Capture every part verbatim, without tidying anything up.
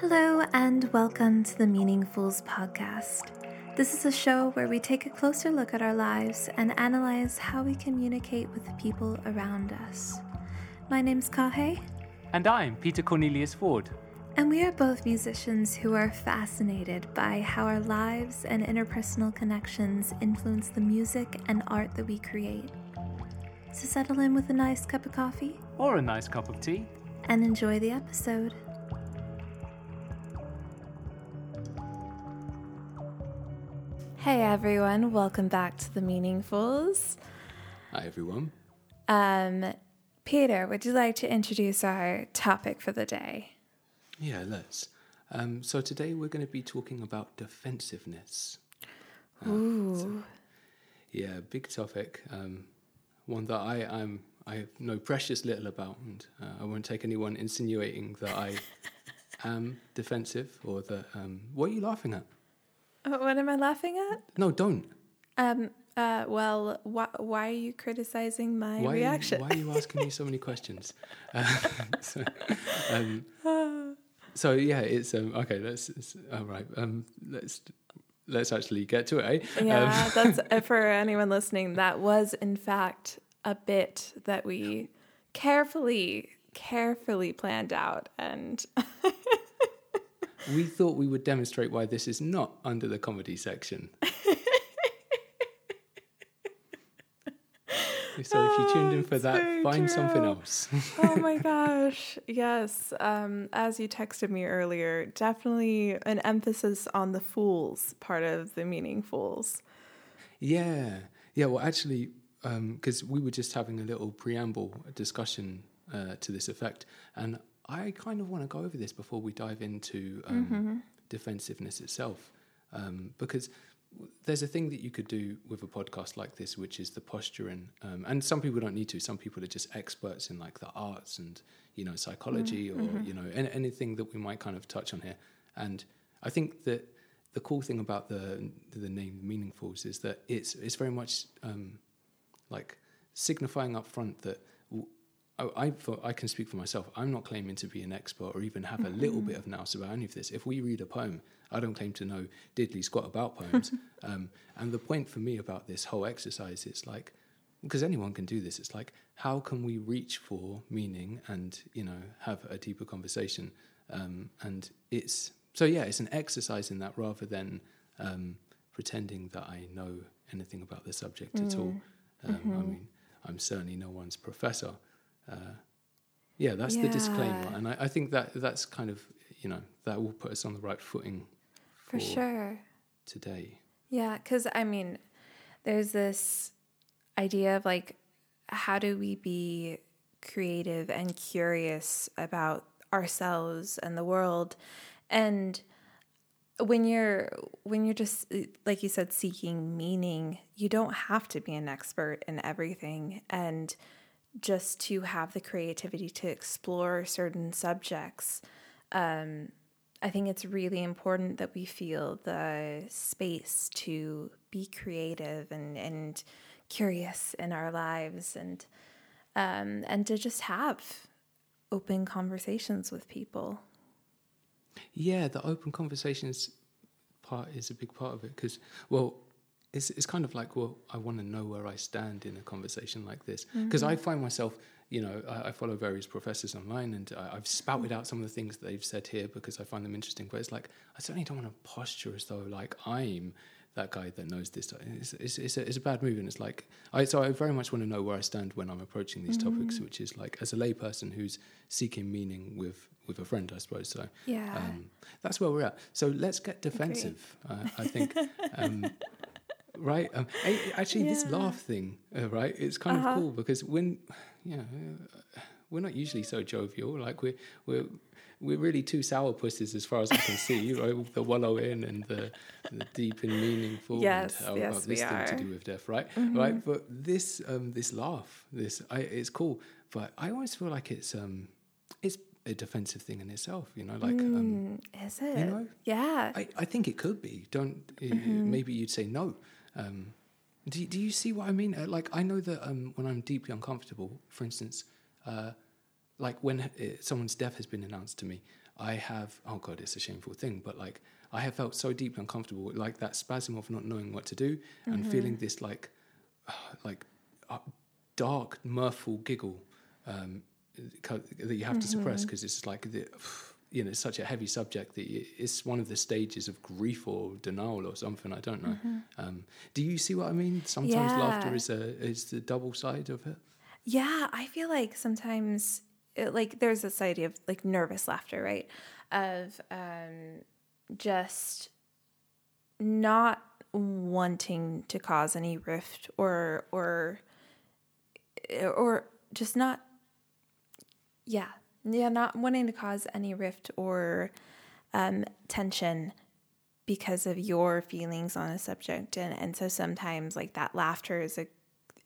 Hello and welcome to the Meaningfuls Podcast. This is a show where we take a closer look at our lives and analyze how we communicate with the people around us. My name's Kahe. And I'm Peter Cornelius Ford. And we are both musicians who are fascinated by how our lives and interpersonal connections influence the music and art that we create. So settle in with a nice cup of coffee. Or a nice cup of tea. And enjoy the episode. Hey everyone, welcome back to the Meaningfuls. Hi everyone. Um, Peter, would you like to introduce our topic for the day? Yeah, let's. Um, so today we're going to be talking about defensiveness. Uh, Ooh. So, yeah, big topic. Um, one that I I'm, I know precious little about, and uh, I won't take anyone insinuating that I am defensive or that. Um, what are you laughing at? What am I laughing at? No, don't. Um. Uh. Well, wh- why are you criticizing my why reaction? Are you, why are you asking me so many questions? Uh, so, um, so yeah, it's um. Okay, let's. It's, all right. Um. Let's let's actually get to it. Eh? Yeah. Um, that's for anyone listening. That was, in fact, a bit that we carefully, carefully planned out and. We thought we would demonstrate why this is not under the comedy section. So if you tuned in for oh, that, find true. something else. Oh my gosh. Yes. Um, as you texted me earlier, definitely an emphasis on the fools part of the Meaningfuls. Yeah. Yeah. Well, actually, because um, we were just having a little preamble discussion uh, to this effect. And I kind of want to go over this before we dive into um, mm-hmm. defensiveness itself, um, because there's a thing that you could do with a podcast like this, which is the posturing. Um, and some people don't need to. Some people are just experts in like the arts and, you know, psychology mm-hmm. or, you know, any, anything that we might kind of touch on here. And I think that the cool thing about the the name Meaningfuls is that it's, it's very much um, like signifying up front that w- I, for, I can speak for myself. I'm not claiming to be an expert or even have a mm-hmm. little bit of nous about any of this. If we read a poem, I don't claim to know diddly squat about poems. um, and the point for me about this whole exercise is like, because anyone can do this, it's like, how can we reach for meaning and, you know, have a deeper conversation? Um, and it's, so yeah, it's an exercise in that rather than um, pretending that I know anything about the subject mm. at all. Um, mm-hmm. I mean, I'm certainly no one's professor. Uh, yeah, that's yeah. the disclaimer. And I, I think that that's kind of, you know, that will put us on the right footing for, for sure today. Yeah, because, I mean, there's this idea of, like, how do we be creative and curious about ourselves and the world? And when you're when you're just, like you said, seeking meaning, you don't have to be an expert in everything. And just to have the creativity to explore certain subjects, um, I think it's really important that we feel the space to be creative and, and curious in our lives and um, and to just have open conversations with people. Yeah, the open conversations part is a big part of it because, well, It's it's kind of like, well, I want to know where I stand in a conversation like this. Because mm-hmm. I find myself, you know, I, I follow various professors online and I, I've spouted out some of the things that they've said here because I find them interesting. But it's like, I certainly don't want to posture as though, like, I'm that guy that knows this. It's it's it's a, it's a bad move. And it's like, I so I very much want to know where I stand when I'm approaching these mm-hmm. topics, which is like, as a layperson who's seeking meaning with, with a friend, I suppose. So yeah. um, that's where we're at. So let's get defensive, uh, I think. Um Right. Um, actually, yeah. this laugh thing, uh, right? It's kind uh-huh. of cool because when, you know, we're not usually so jovial. Like we're we're we're really two sourpusses as far as I can see. Right? The wallow in and the, the deep and meaningful. Yes, and, oh, yes, oh, this we thing are. to do with death, right? Mm-hmm. Right. But this um this laugh, this I, it's cool. But I always feel like it's um it's a defensive thing in itself, you know, like um, mm, is it? You know, yeah. I, I think it could be. Don't mm-hmm. maybe you'd say no. Um, do, do you see what I mean? Uh, like, I know that um, when I'm deeply uncomfortable, for instance, uh, like when uh, someone's death has been announced to me, I have, oh God, it's a shameful thing, but like I have felt so deeply uncomfortable, like that spasm of not knowing what to do, mm-hmm. and feeling this like, uh, like uh, dark, mirthful giggle um, that you have mm-hmm. to suppress, because it's like, the, you know, it's such a heavy subject that it's one of the stages of grief or denial or something, I don't know. Mm-hmm. Um, do you see what I mean? Sometimes yeah. laughter is a, is the double side of it. Yeah, I feel like sometimes... like there's this idea of like nervous laughter, right? Of um, just not wanting to cause any rift or, or, or just not, yeah. Yeah. Not wanting to cause any rift or um, tension because of your feelings on a subject. And, and so sometimes like that laughter is a,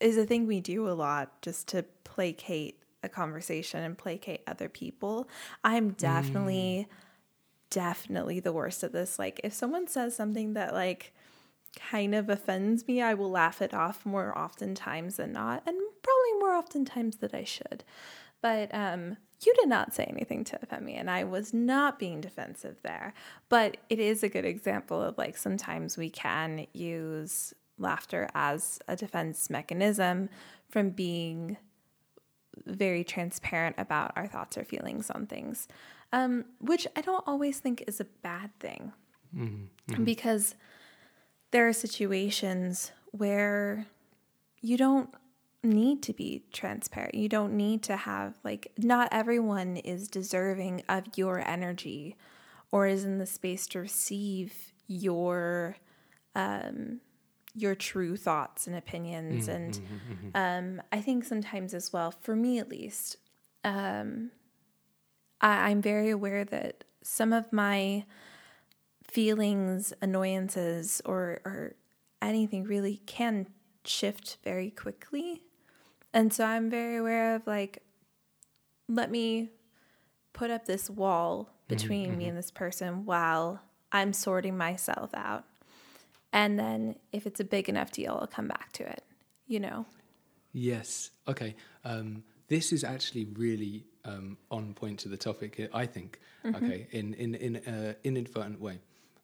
is a thing we do a lot just to placate a conversation and placate other people. I'm definitely, mm. definitely the worst at this. Like if someone says something that like kind of offends me, I will laugh it off more oftentimes than not, and probably more oftentimes than I should. But um, you did not say anything to offend me, and I was not being defensive there. But it is a good example of like sometimes we can use laughter as a defense mechanism from being very transparent about our thoughts or feelings on things, um, which I don't always think is a bad thing, mm-hmm. Mm-hmm. because there are situations where you don't need to be transparent. You don't need to have, like, not everyone is deserving of your energy or is in the space to receive your, um, your true thoughts and opinions. Mm, and mm, mm, um, I think sometimes as well, for me at least, um, I, I'm very aware that some of my feelings, annoyances, or, or anything really can shift very quickly. And so I'm very aware of like, let me put up this wall between mm, mm, me and this person while I'm sorting myself out. And then if it's a big enough deal, I'll come back to it, you know? Yes. Okay. Um, this is actually really um, on point to the topic, I think, mm-hmm. okay, in in in uh, inadvertent way,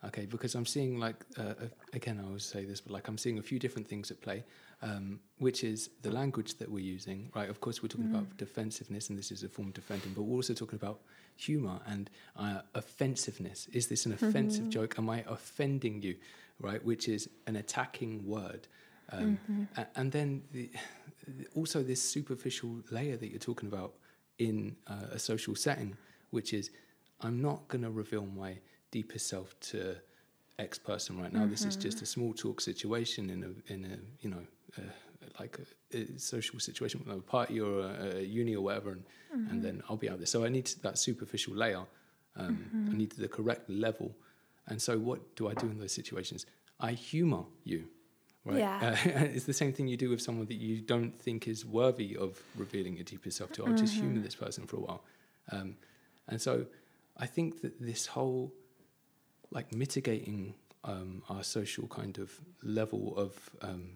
okay, because I'm seeing like, uh, again, I always say this, but like I'm seeing a few different things at play, um, which is the language that we're using, right? Of course, we're talking mm. about defensiveness, and this is a form of defending, but we're also talking about humor and uh, offensiveness. Is this an offensive mm-hmm. joke? Am I offending you? Right, which is an attacking word. Um, mm-hmm. a- and then the, also this superficial layer that you're talking about in uh, a social setting, which is I'm not going to reveal my deepest self to X person right now. Mm-hmm. This is just a small talk situation in a, in a you know, uh, like a, a social situation with a party or a, a uni or whatever, and, mm-hmm. and then I'll be out there. So I need that superficial layer. Um, mm-hmm. I need the correct level. And so what do I do in those situations? I humor you, right? Yeah. Uh, it's the same thing you do with someone that you don't think is worthy of revealing your deepest self to. I'll mm-hmm. just humor this person for a while. Um, and so I think that this whole, like, mitigating um, our social kind of level of, um,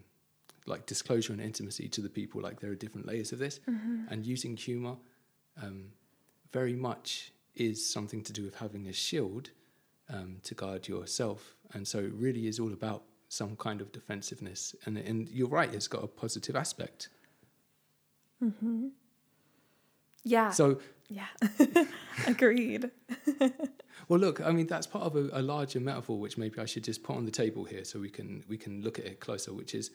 like, disclosure and intimacy to the people, like there are different layers of this, mm-hmm. and using humor um, very much is something to do with having a shield Um, to guard yourself, and so it really is all about some kind of defensiveness, and and you're right, it's got a positive aspect. Mm-hmm. Yeah. So yeah, agreed. Well, look, I mean that's part of a, a larger metaphor, which maybe I should just put on the table here, so we can we can look at it closer. Which is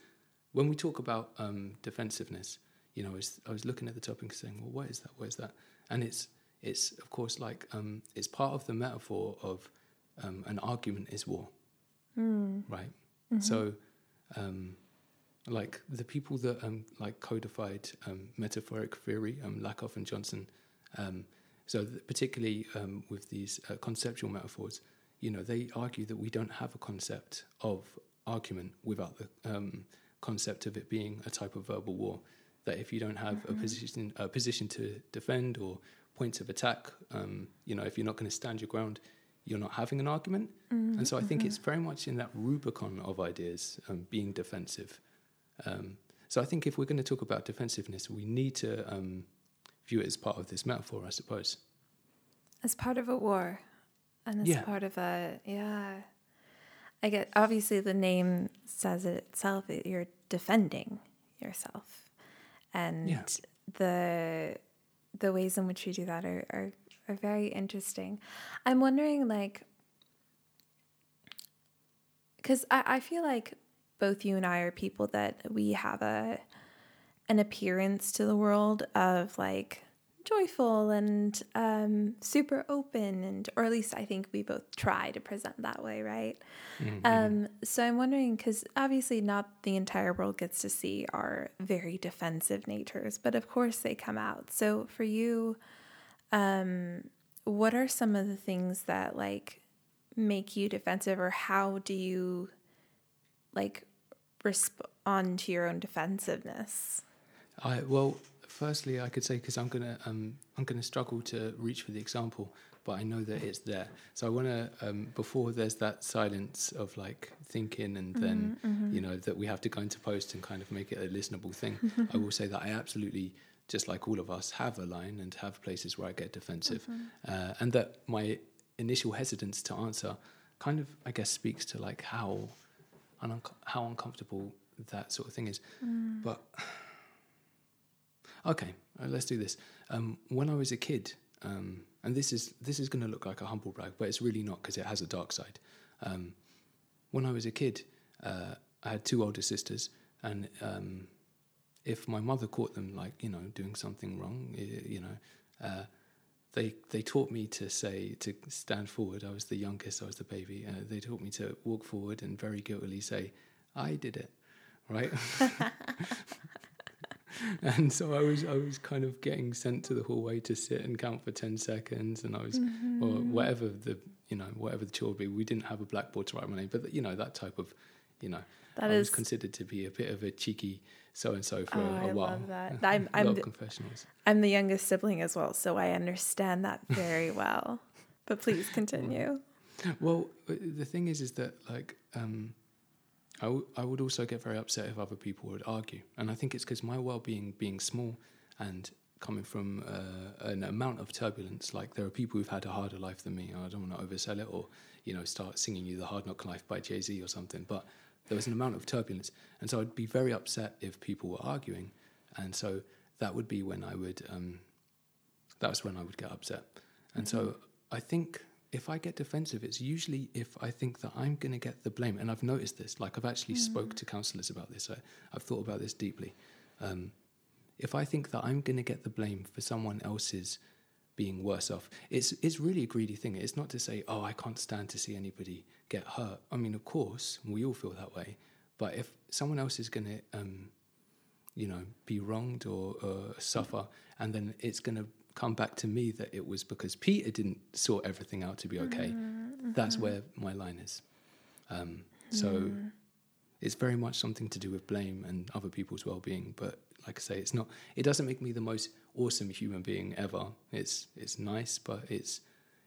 when we talk about um, defensiveness, you know, I was, I was looking at the topic and saying, well, what is that? What is that? And it's it's of course like um, it's part of the metaphor of. Um, an argument is war, mm. right? Mm-hmm. So, um, like the people that um, like codified um, metaphoric theory, um, Lakoff and Johnson. Um, so th- particularly um, with these uh, conceptual metaphors, you know, they argue that we don't have a concept of argument without the um, concept of it being a type of verbal war. That if you don't have mm-hmm. a position, a position to defend or points of attack, um, you know, if you're not going to stand your ground, you're not having an argument. Mm-hmm. And so I think mm-hmm. it's very much in that Rubicon of ideas, um, being defensive. Um, so I think if we're going to talk about defensiveness, we need to um, view it as part of this metaphor, I suppose. As part of a war. And as yeah. part of a, yeah. I get, obviously the name says it itself, that you're defending yourself. And yeah. the the ways in which you do that are, are, are very interesting. I'm wondering, like, because I, I feel like both you and I are people that we have a an appearance to the world of, like, joyful and um, super open, and or at least I think we both try to present that way, right? Mm-hmm. Um, so I'm wondering, because obviously not the entire world gets to see our very defensive natures, but of course they come out. So for you, um, what are some of the things that like make you defensive, or how do you like respond to your own defensiveness? I well. Firstly, I could say, because I'm gonna um, I'm gonna struggle to reach for the example, but I know that it's there. So I want to um, before there's that silence of like thinking, and mm-hmm, then mm-hmm. you know that we have to go into post and kind of make it a listenable thing. I will say that I absolutely, just like all of us, have a line and have places where I get defensive, mm-hmm. uh, and that my initial hesitance to answer, kind of I guess speaks to like how un- how uncomfortable that sort of thing is, mm. but. Okay, let's do this. Um, when I was a kid, um, and this is this is going to look like a humble brag, but it's really not, because it has a dark side. Um, when I was a kid, uh, I had two older sisters, and um, if my mother caught them, like, you know, doing something wrong, you know, uh, they they taught me to say, to stand forward. I was the youngest, I was the baby. Uh, they taught me to walk forward and very guiltily say, "I did it," right? And so I was I was kind of getting sent to the hallway to sit and count for ten seconds, and I was mm-hmm. or whatever the you know whatever the chore would be. We didn't have a blackboard to write my name, but you know that type of you know that I is... was considered to be a bit of a cheeky so and so for oh, a, a I while. Love that. I'm, I'm a lot the, of confessionals. I'm the youngest sibling as well, so I understand that very well. But please continue. Well, the thing is, is that like. Um, I, w- I would also get very upset if other people would argue. And I think it's because my well-being being small and coming from uh, an amount of turbulence, like there are people who've had a harder life than me, and I don't want to oversell it or, you know, start singing you the Hard Knock Life by Jay-Z or something, but there was an amount of turbulence. And so I'd be very upset if people were arguing. And so that would be when I would, um, that's when I would get upset. And mm-hmm. so I think... if I get defensive, it's usually if I think that I'm going to get the blame. And I've noticed this. Like, I've actually mm. spoke to counsellors about this. I, I've thought about this deeply. Um, if I think that I'm going to get the blame for someone else's being worse off, it's it's really a greedy thing. It's not to say, oh, I can't stand to see anybody get hurt. I mean, of course, we all feel that way. But if someone else is going to, um, you know, be wronged or uh, suffer, and then it's going to come back to me that it was because Peter didn't sort everything out to be okay. Mm-hmm. That's where my line is. Um, so mm. it's very much something to do with blame and other people's well-being. But like I say, it's not. It doesn't make me the most awesome human being ever. It's it's nice, but it's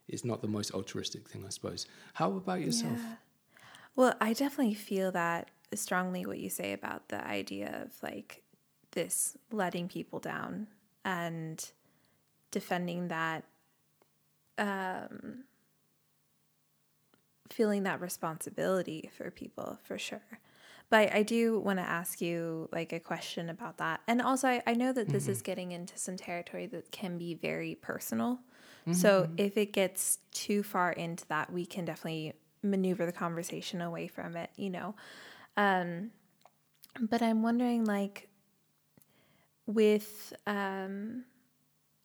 it's not the most altruistic thing, I suppose. How about yourself? Yeah. Well, I definitely feel that strongly. What you say about the idea of like this letting people down and defending that, um, feeling that responsibility for people, for sure. But I, I do want to ask you like a question about that. And also I, I know that this mm-hmm. is getting into some territory that can be very personal. Mm-hmm. So if it gets too far into that, we can definitely maneuver the conversation away from it, you know? Um, but I'm wondering like with, um,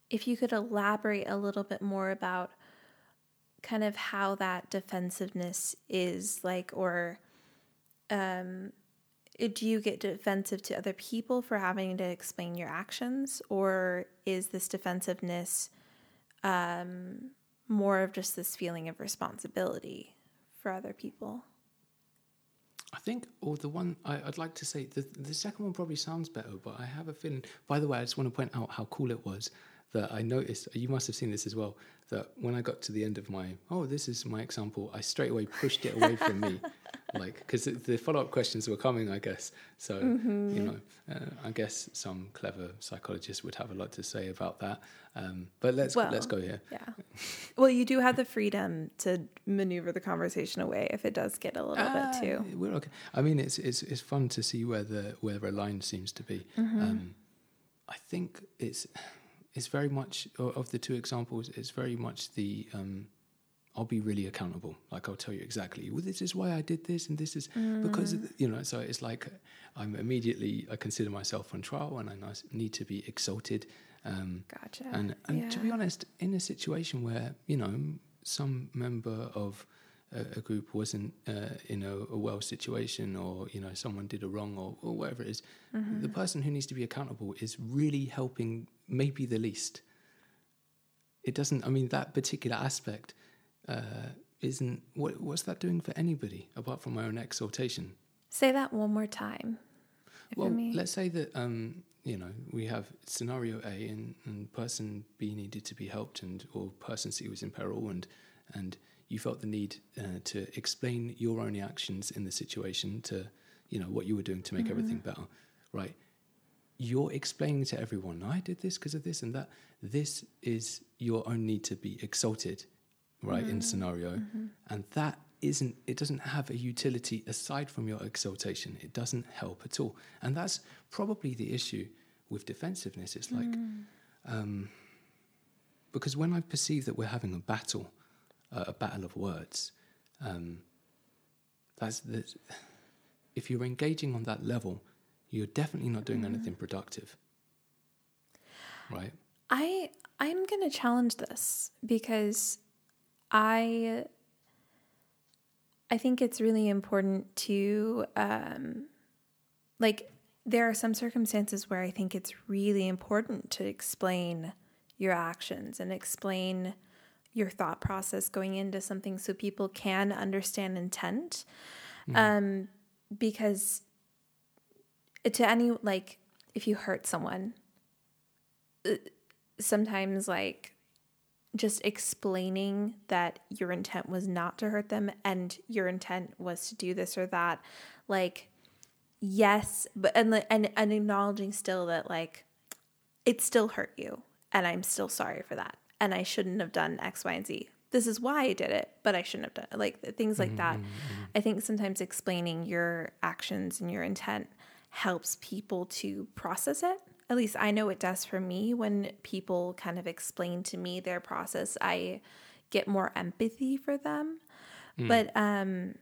if you could elaborate a little bit more about kind of how that defensiveness is like, or um, do you get defensive to other people for having to explain your actions, or is this defensiveness um, more of just this feeling of responsibility for other people? I think, or the one I, I'd like to say, the, the second one probably sounds better, but I have a feeling, by the way, I just want to point out how cool it was that I noticed, you must have seen this as well, that when I got to the end of my, oh, this is my example, I straight away pushed it away from me. like, because the follow-up questions were coming, I guess. So, mm-hmm. you know, uh, I guess some clever psychologist would have a lot to say about that. Um, but let's well, let's go here. Yeah. Well, you do have the freedom to maneuver the conversation away if it does get a little ah, bit too. We're okay. I mean, it's it's it's fun to see where the where a line seems to be. Mm-hmm. Um, I think it's it's very much of the two examples. It's very much the. Um, I'll be really accountable. Like, I'll tell you exactly, well, this is why I did this, and this is mm. because, you know, so it's like I'm immediately, I consider myself on trial and I need to be exalted. Um, gotcha. And, and yeah. to be honest, in a situation where, you know, some member of a, a group wasn't uh, in a, a well situation, or, you know, someone did a wrong or, or whatever it is, mm-hmm. the person who needs to be accountable is really helping maybe the least. It doesn't, I mean, that particular aspect Uh, isn't what what's that doing for anybody apart from my own exaltation? Say that one more time. Well, let's say that um, you know, we have scenario A, and, and person B needed to be helped, and or person C was in peril, and and you felt the need uh, to explain your own actions in the situation to, you know, what you were doing to make mm-hmm. everything better, right? You're explaining to everyone, I did this because of this and that. This is your own need to be exalted. Right, mm-hmm. in scenario, mm-hmm. and that isn't, it doesn't have a utility aside from your exaltation. It doesn't help at all, and that's probably the issue with defensiveness. It's like, mm. um, because when I perceive that we're having a battle, uh, a battle of words, um, that's the, if you're engaging on that level, you're definitely not doing mm. anything productive, right? I I'm going to challenge this because. I I think it's really important to, um, like, there are some circumstances where I think it's really important to explain your actions and explain your thought process going into something so people can understand intent. Mm-hmm. Um, because to any, like, if you hurt someone, sometimes, like, just explaining that your intent was not to hurt them and your intent was to do this or that, like, yes, but and and, and acknowledging still that, like, it still hurt you and I'm still sorry for that and I shouldn't have done X, Y, and Z. This is why I did it, but I shouldn't have done it. Like, things like that. Mm-hmm. I think sometimes explaining your actions and your intent helps people to process it. At least I know it does for me. When people kind of explain to me their process, I get more empathy for them. Mm. But um,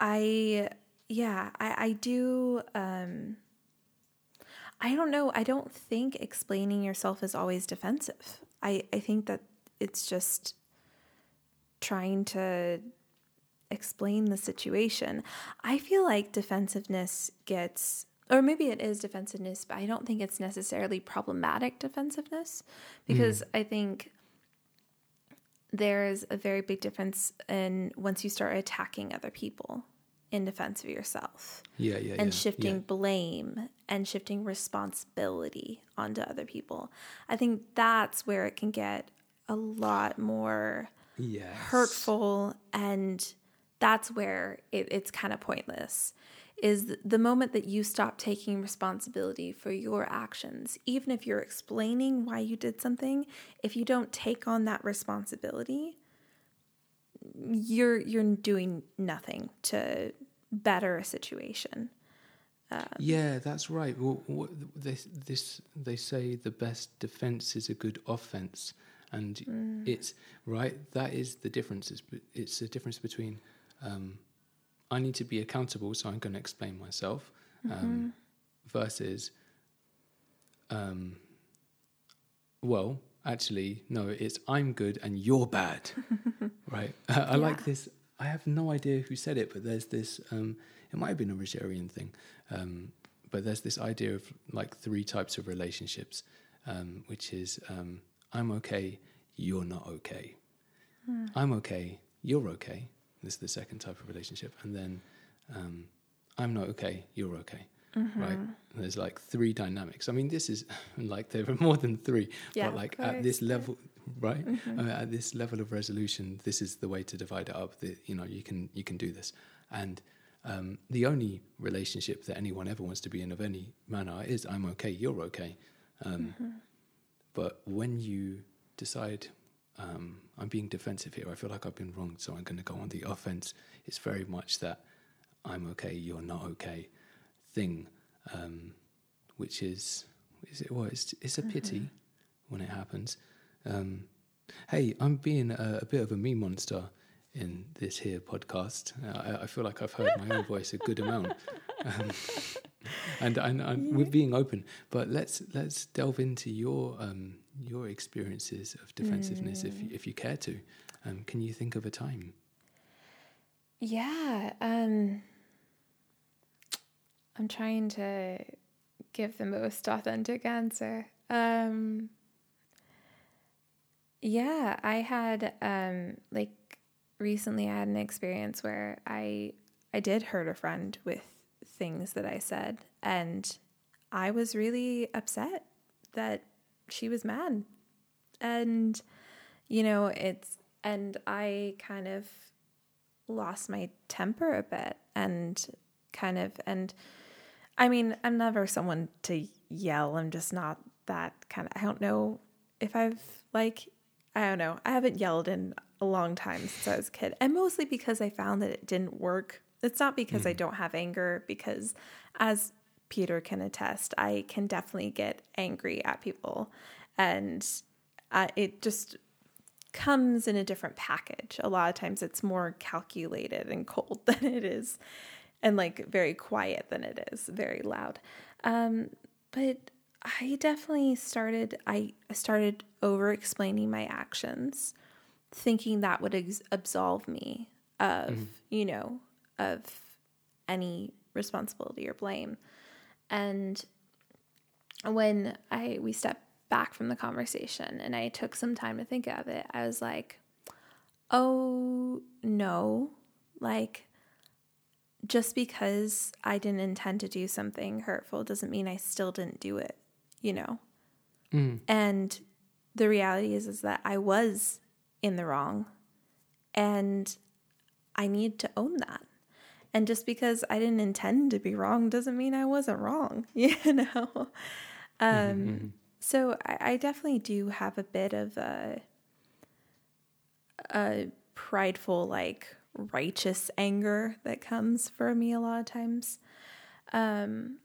I, yeah, I, I do, um, I don't know. I don't think explaining yourself is always defensive. I, I think that it's just trying to explain the situation. I feel like defensiveness gets... Or maybe it is defensiveness, but I don't think it's necessarily problematic defensiveness, because mm. I think there's a very big difference in once you start attacking other people in defense of yourself. Yeah, yeah, and yeah, shifting yeah. blame and shifting responsibility onto other people. I think that's where it can get a lot more yes. hurtful, and that's where it, it's kind of pointless. Is the moment that you stop taking responsibility for your actions, even if you're explaining why you did something, if you don't take on that responsibility, you're you're doing nothing to better a situation. Um, yeah, that's right. Well, what, this, this they say the best defense is a good offense, and mm. it's right. That is the difference. It's, it's the difference between. Um, I need to be accountable, so I'm going to explain myself, um, mm-hmm. versus, um, well, actually, no, it's I'm good and you're bad, right? Uh, I yeah. like this. I have no idea who said it, but there's this, um, it might have been a Rogerian thing, um, but there's this idea of like three types of relationships, um, which is um, I'm okay, you're not okay. Mm. I'm okay, you're okay. This is the second type of relationship. And then um, I'm not okay, you're okay, mm-hmm. right? And there's like three dynamics. I mean, this is like there are more than three, yeah, but like at this level, right? Mm-hmm. I mean, at this level of resolution, this is the way to divide it up. That, you know, you can you can do this. And um, the only relationship that anyone ever wants to be in of any manner is I'm okay, you're okay. Um, mm-hmm. But when you decide, um, I'm being defensive here, I feel like I've been wronged, so I'm going to go on the offense, it's very much that I'm okay, you're not okay thing, um, which is, is it, well, it's, it's a mm-hmm. pity when it happens. Um, hey, I'm being a, a bit of a me monster in this here podcast. I, I feel like I've heard my own voice a good amount. Um, and and, and yeah. We're being open, but let's let's delve into your um, your experiences of defensiveness, mm. if if you care to. Um, can you think of a time? Yeah, um, I'm trying to give the most authentic answer. Um, yeah, I had um, like recently I had an experience where I I did hurt a friend with things that I said, and I was really upset that she was mad. And you know, it's and I kind of lost my temper a bit, and kind of and I mean, I'm never someone to yell. I'm just not that kind of I don't know if I've like I don't know. I haven't yelled in a long time since I was a kid, and mostly because I found that it didn't work. It's not because mm. I don't have anger, because as Peter can attest, I can definitely get angry at people, and uh, it just comes in a different package. A lot of times it's more calculated and cold than it is, and like very quiet than it is, very loud. Um, but I definitely started, I started over-explaining my actions, thinking that would ex- absolve me of, mm. you know, of any responsibility or blame. And when I we stepped back from the conversation and I took some time to think of it, I was like, oh no, like just because I didn't intend to do something hurtful doesn't mean I still didn't do it, you know? Mm. And the reality is, is that I was in the wrong, and I need to own that. And just because I didn't intend to be wrong doesn't mean I wasn't wrong, you know? Um, mm-hmm. So I, I definitely do have a bit of a, a prideful, like, righteous anger that comes for me a lot of times. Um,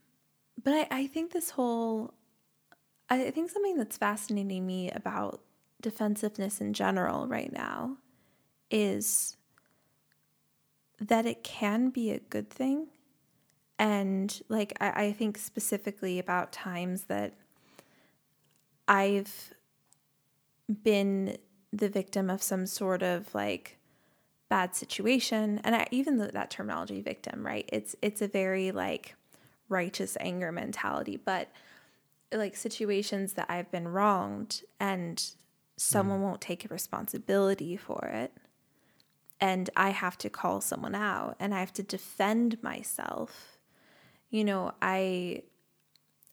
but I, I think this whole, I think something that's fascinating me about defensiveness in general right now is that it can be a good thing. And like, I, I think specifically about times that I've been the victim of some sort of like bad situation. And I, even the, that terminology victim, right? It's, it's a very like righteous anger mentality, but like situations that I've been wronged and someone mm. won't take responsibility for it. And I have to call someone out, and I have to defend myself. You know, I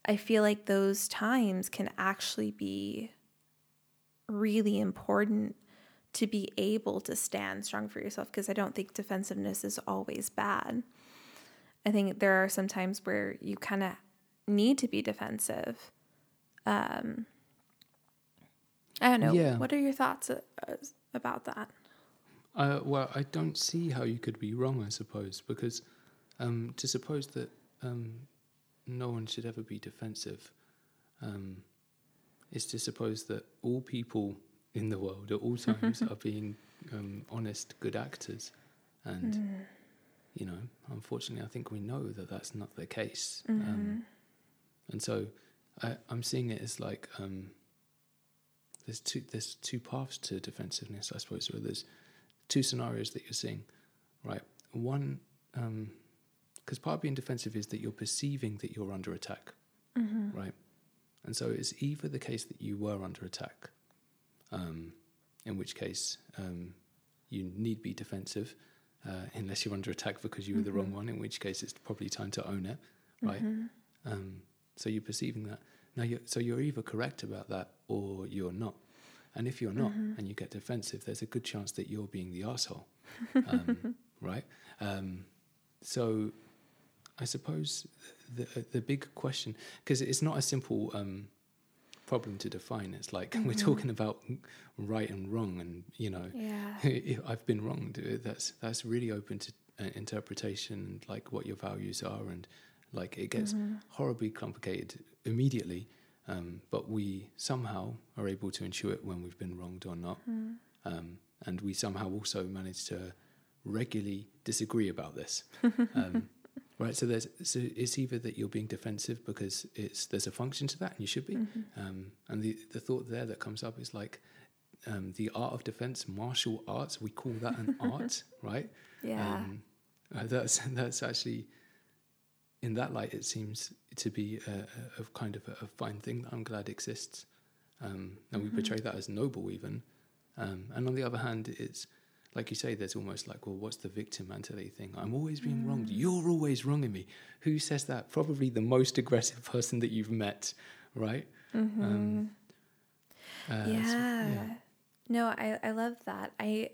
I feel like those times can actually be really important to be able to stand strong for yourself, because I don't think defensiveness is always bad. I think there are some times where you kind of need to be defensive. Um, I don't know. Yeah. What are your thoughts about that? Uh, well, I don't see how you could be wrong, I suppose, because um, to suppose that um, no one should ever be defensive um, is to suppose that all people in the world at all times are being um, honest, good actors. And, mm. you know, unfortunately, I think we know that that's not the case. Mm-hmm. Um, and so I, I'm seeing it as like um, there's two there's two paths to defensiveness, I suppose, or there's two scenarios that you're seeing, right? One, um, because part of being defensive is that you're perceiving that you're under attack, mm-hmm. right? And so it's either the case that you were under attack, um, in which case um, you need be defensive, uh, unless you're under attack because you mm-hmm. were the wrong one, in which case it's probably time to own it, right? Mm-hmm. Um, so you're perceiving that. Now, you're, so you're either correct about that or you're not. And if you're not, mm-hmm. and you get defensive, there's a good chance that you're being the arsehole, um, right? Um, so I suppose the the big question, because it's not a simple um, problem to define. It's like mm-hmm. we're talking about right and wrong, and you know, yeah. I've been wronged. That's that's really open to uh, interpretation, and like what your values are, and like it gets mm-hmm. horribly complicated immediately. Um, but we somehow are able to intuit when we've been wronged or not. Mm. Um, and we somehow also manage to regularly disagree about this. Um, right. So there's, so it's either that you're being defensive because it's, there's a function to that and you should be. Mm-hmm. Um, and the, the thought there that comes up is like, um, the art of defense, martial arts, we call that an art, right? Yeah. Um, that's, that's actually, in that light, it seems to be a, a kind of a, a fine thing that I'm glad exists. Um, and mm-hmm. we portray that as noble even. Um, and on the other hand, it's, like you say, there's almost like, well, what's the victim mentality thing? I'm always being mm. wronged. You're always wronging me. Who says that? Probably the most aggressive person that you've met, right? Mm-hmm. Um, uh, yeah. So, yeah. No, I, I love that. I.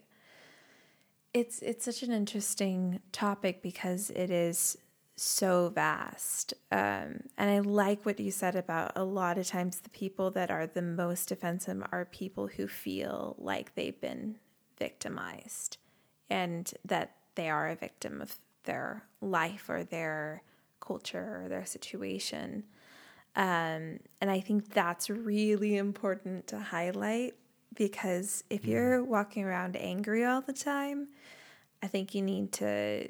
It's it's such an interesting topic because it is so vast. Um, and I like what you said about a lot of times the people that are the most defensive are people who feel like they've been victimized and that they are a victim of their life or their culture or their situation. Um, and I think that's really important to highlight, because if yeah. you're walking around angry all the time, I think you need to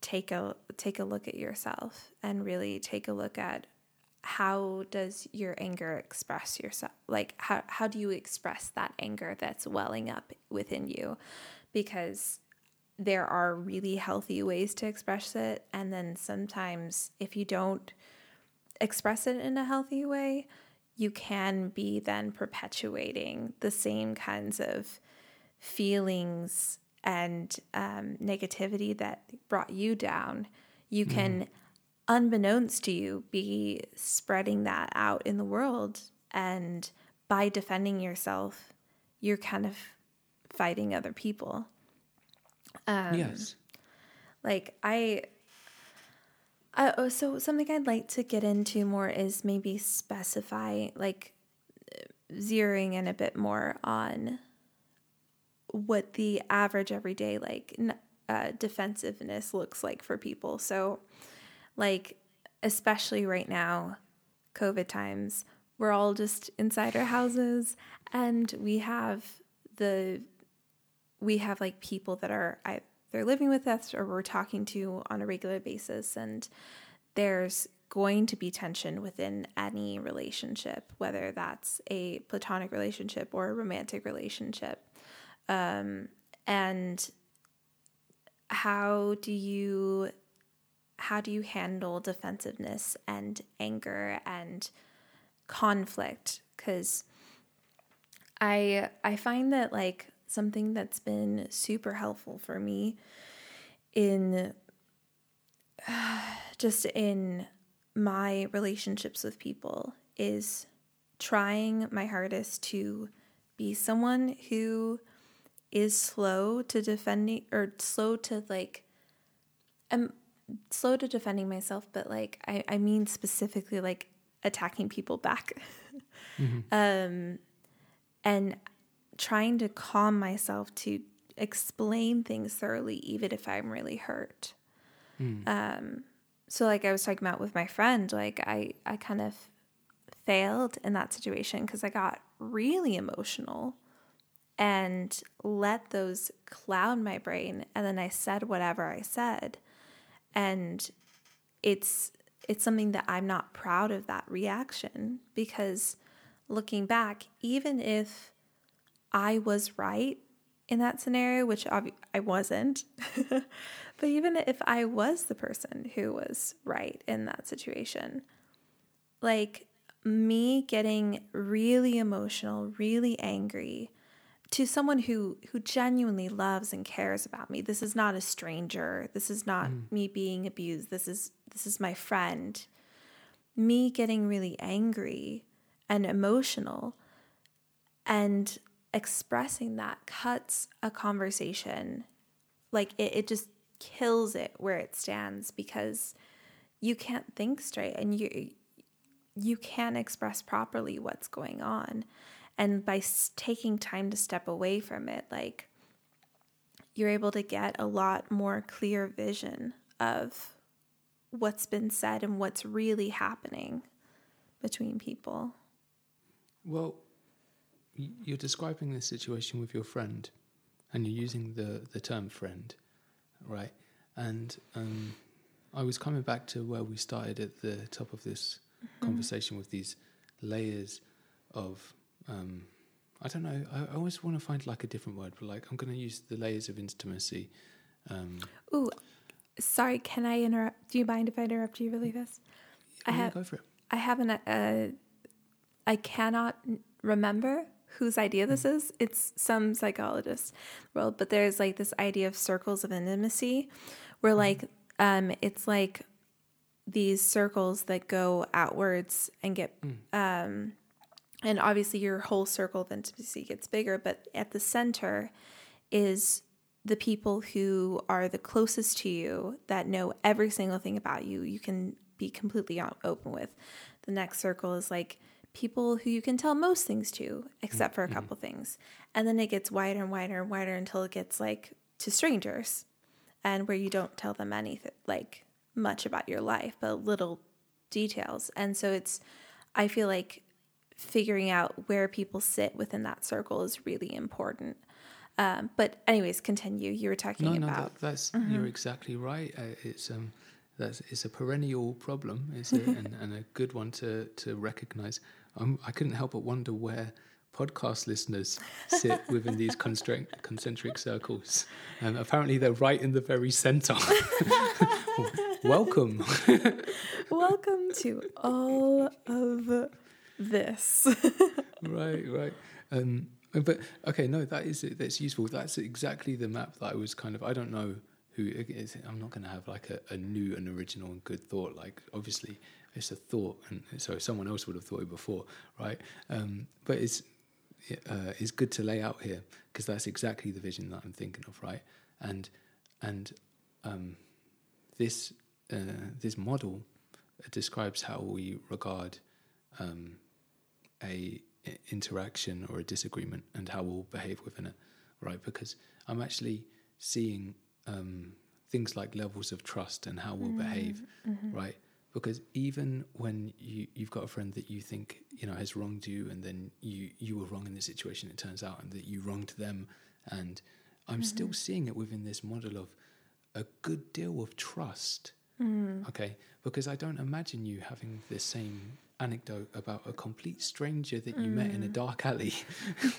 take a take a look at yourself and really take a look at how does your anger express yourself, like how, how do you express that anger that's welling up within you, because there are really healthy ways to express it, and then sometimes if you don't express it in a healthy way, you can be then perpetuating the same kinds of feelings and um, negativity that brought you down. You can, mm. unbeknownst to you, be spreading that out in the world. And by defending yourself, you're kind of fighting other people. Um, yes. Like I, I, oh, so something I'd like to get into more is maybe specify, like zeroing in a bit more on what the average everyday like uh, defensiveness looks like for people. So like, especially right now, COVID times, we're all just inside our houses, and we have the, we have like people that are, they're living with us or we're talking to on a regular basis. And there's going to be tension within any relationship, whether that's a platonic relationship or a romantic relationship. Um, and how do you, how do you handle defensiveness and anger and conflict? 'Cause I, I find that like something that's been super helpful for me in, uh, just in my relationships with people is trying my hardest to be someone who is slow to defending or slow to like, I'm slow to defending myself, but like, I, I mean specifically like attacking people back, mm-hmm. um, and trying to calm myself to explain things thoroughly, even if I'm really hurt. Mm. Um, so like I was talking about with my friend, like I, I kind of failed in that situation 'cause I got really emotional and let those cloud my brain. And then I said whatever I said. And it's it's something that I'm not proud of, that reaction, because looking back, even if I was right in that scenario, which ob- I wasn't, but even if I was the person who was right in that situation, like me getting really emotional, really angry to someone who, who genuinely loves and cares about me. This is not a stranger. This is not mm. me being abused. This is, this is my friend. Me getting really angry and emotional and expressing that cuts a conversation. Like it, it just kills it where it stands, because you can't think straight and you you can't express properly what's going on. And by taking time to step away from it, like, you're able to get a lot more clear vision of what's been said and what's really happening between people. Well, you're describing this situation with your friend, and you're using the, the term friend, right? And um, I was coming back to where we started at the top of this mm-hmm. conversation with these layers of, um, I don't know, I, I always want to find like a different word, but like I'm going to use the layers of intimacy. Um, Ooh, sorry, can I interrupt? Do you mind if I interrupt you really fast? Yeah, I have, go for it. I haven't, uh, I cannot remember whose idea this is. It's some psychologist world, but there's like this idea of circles of intimacy where like, um, it's like these circles that go outwards and get, um, and obviously your whole circle of intimacy gets bigger, but at the center is the people who are the closest to you that know every single thing about you. You can be completely open with. The next circle is like people who you can tell most things to, except for a couple mm-hmm. things. And then it gets wider and wider and wider until it gets like to strangers, and where you don't tell them anything, like much about your life, but little details. And so it's, I feel like figuring out where people sit within that circle is really important. Um, but anyways, continue. You were talking no, no, about. That, that's, mm-hmm. You're exactly right. Uh, it's, um, that's, it's a perennial problem, is it? and, and a good one to, to recognize. Um, I couldn't help but wonder where podcast listeners sit within these concentric, concentric circles. Um, apparently they're right in the very center. Welcome. Welcome to all of this. right, right. Um, but, okay, no, that is that's useful. That's exactly the map that I was kind of, I don't know, I'm not going to have like a, a new and original and good thought. Like obviously it's a thought, and so someone else would have thought it before, right? Um, but it's uh, it's good to lay out here, because that's exactly the vision that I'm thinking of, right? And and um, this uh, this model describes how we regard um, a interaction or a disagreement and how we'll behave within it, right? Because I'm actually seeing Um, things like levels of trust and how we'll mm-hmm. behave, mm-hmm. right? Because even when you, you've got a friend that you think, you know, has wronged you, and then you, you were wrong in the situation, it turns out, and that you wronged them. And I'm mm-hmm. still seeing it within this model of a good deal of trust, mm-hmm. okay? Because I don't imagine you having the same anecdote about a complete stranger that mm-hmm. you met in a dark alley.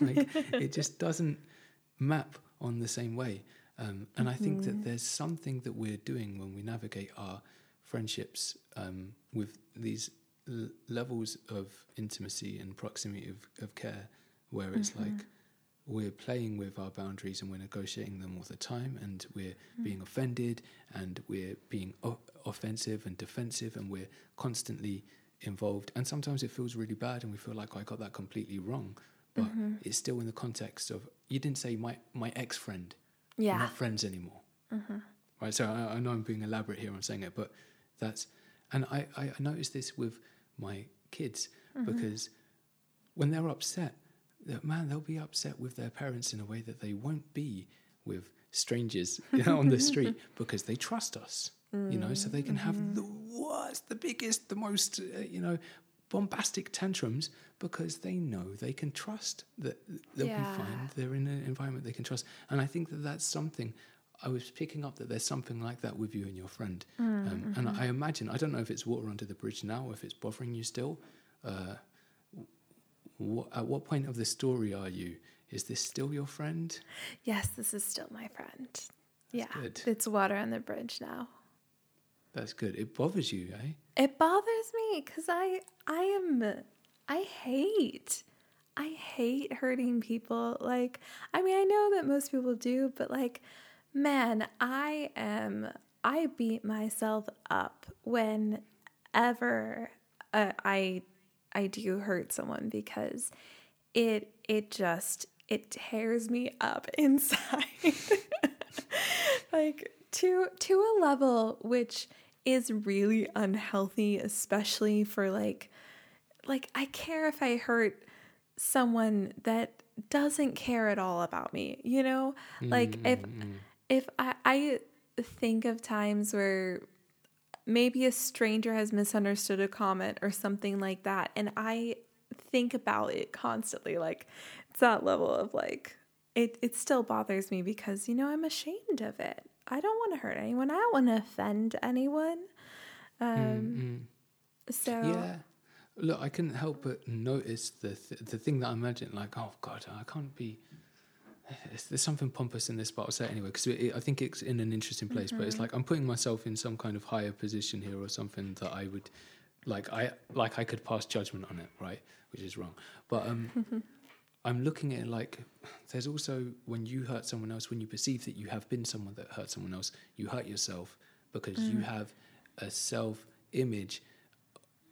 Like, it just doesn't map on the same way. Um, and I think that there's something that we're doing when we navigate our friendships um, with these l- levels of intimacy and proximity of, of care, where it's mm-hmm. like we're playing with our boundaries and we're negotiating them all the time, and we're mm-hmm. being offended, and we're being o- offensive and defensive, and we're constantly involved. And sometimes it feels really bad and we feel like, oh, I got that completely wrong. But mm-hmm. it's still in the context of, you didn't say my, my ex-friend. Yeah. We're not friends anymore. Mm-hmm. Right. So I, I know I'm being elaborate here on saying it, but that's, and I, I noticed this with my kids, mm-hmm. because when they're upset, that man, they'll be upset with their parents in a way that they won't be with strangers you know, on the street, because they trust us, mm-hmm. you know, so they can mm-hmm. have the worst, the biggest, the most, uh, you know, bombastic tantrums, because they know they can trust that they'll yeah. be fine. They're in an environment they can trust. And I think that that's something I was picking up, that there's something like that with you and your friend. Mm-hmm. Um, and I imagine, I don't know if it's water under the bridge now, or if it's bothering you still. Uh, what, at what point of the story are you? Is this still your friend? Yes, this is still my friend. That's yeah. good. It's water on the bridge now. That's good. It bothers you, eh? It bothers me, because I, I am, I hate, I hate hurting people. Like, I mean, I know that most people do, but like, man, I am, I beat myself up whenever uh, I, I do hurt someone, because it, it just, it tears me up inside. Like, to to a level which is really unhealthy, especially for like, like I care if I hurt someone that doesn't care at all about me, you know, like mm-hmm. if, if I, I think of times where maybe a stranger has misunderstood a comment or something like that. And I think about it constantly, like it's that level of like, it, it still bothers me because, you know, I'm ashamed of it. I don't want to hurt anyone. I don't want to offend anyone. Um, mm-hmm. So yeah, look, I couldn't help but notice the th- the thing that I imagined, like, oh God, I can't be. There's something pompous in this, but I'll say it anyway because I think it's in an interesting place. Mm-hmm. But it's like I'm putting myself in some kind of higher position here, or something that I would, like I like I could pass judgment on it, right? Which is wrong. But um, I'm looking at it like there's also when you hurt someone else, when you perceive that you have been someone that hurt someone else, you hurt yourself because mm. you have a self-image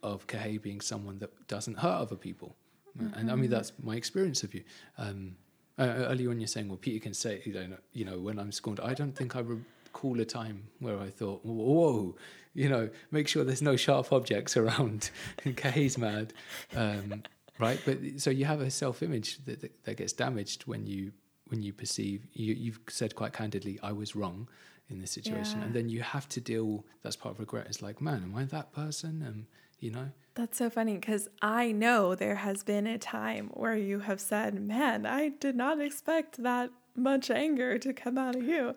of Kahe being someone that doesn't hurt other people. Mm-hmm. And I mean, that's my experience of you. Um, earlier on you're saying, well, Peter can say, you know, you know, when I'm scorned, I don't think I recall a time where I thought, whoa, you know, make sure there's no sharp objects around. Kahe's mad. Um, right. But so you have a self-image that, that, that gets damaged when you, when you perceive, you, you've said quite candidly, I was wrong in this situation. Yeah. And then you have to deal, that's part of regret. It's like, man, am I that person? Um, You know, that's so funny because I know there has been a time where you have said, man, I did not expect that much anger to come out of you.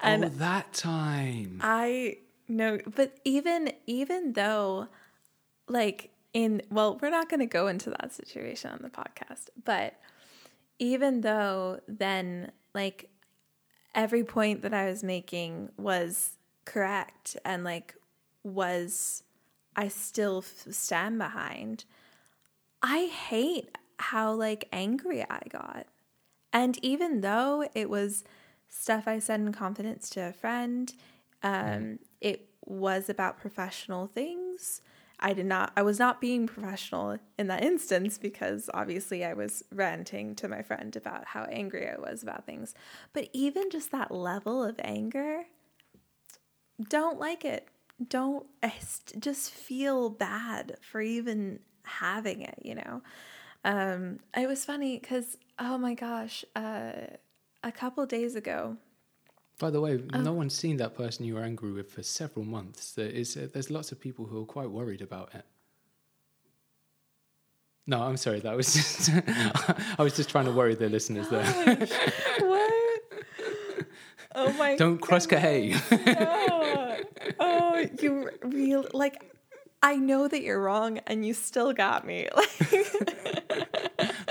And oh, that time. I know. But even even though like in well, we're not going to go into that situation on the podcast, but even though then like every point that I was making was correct and like was I still stand behind. I hate how like angry I got. And even though it was stuff I said in confidence to a friend, um, mm. it was about professional things. I did not, I was not being professional in that instance because obviously I was ranting to my friend about how angry I was about things. But even just that level of anger, don't like it. Don't just feel bad for even having it, you know? Um, it was funny because, oh my gosh, uh, a couple days ago. By the way, oh. no one's seen that person you were angry with for several months. There is, uh, there's lots of people who are quite worried about it. No, I'm sorry. That was just, I was just trying to worry the listeners there. What? Oh my Don't cross Kahe. No. Oh, you real like, I know that you're wrong and you still got me.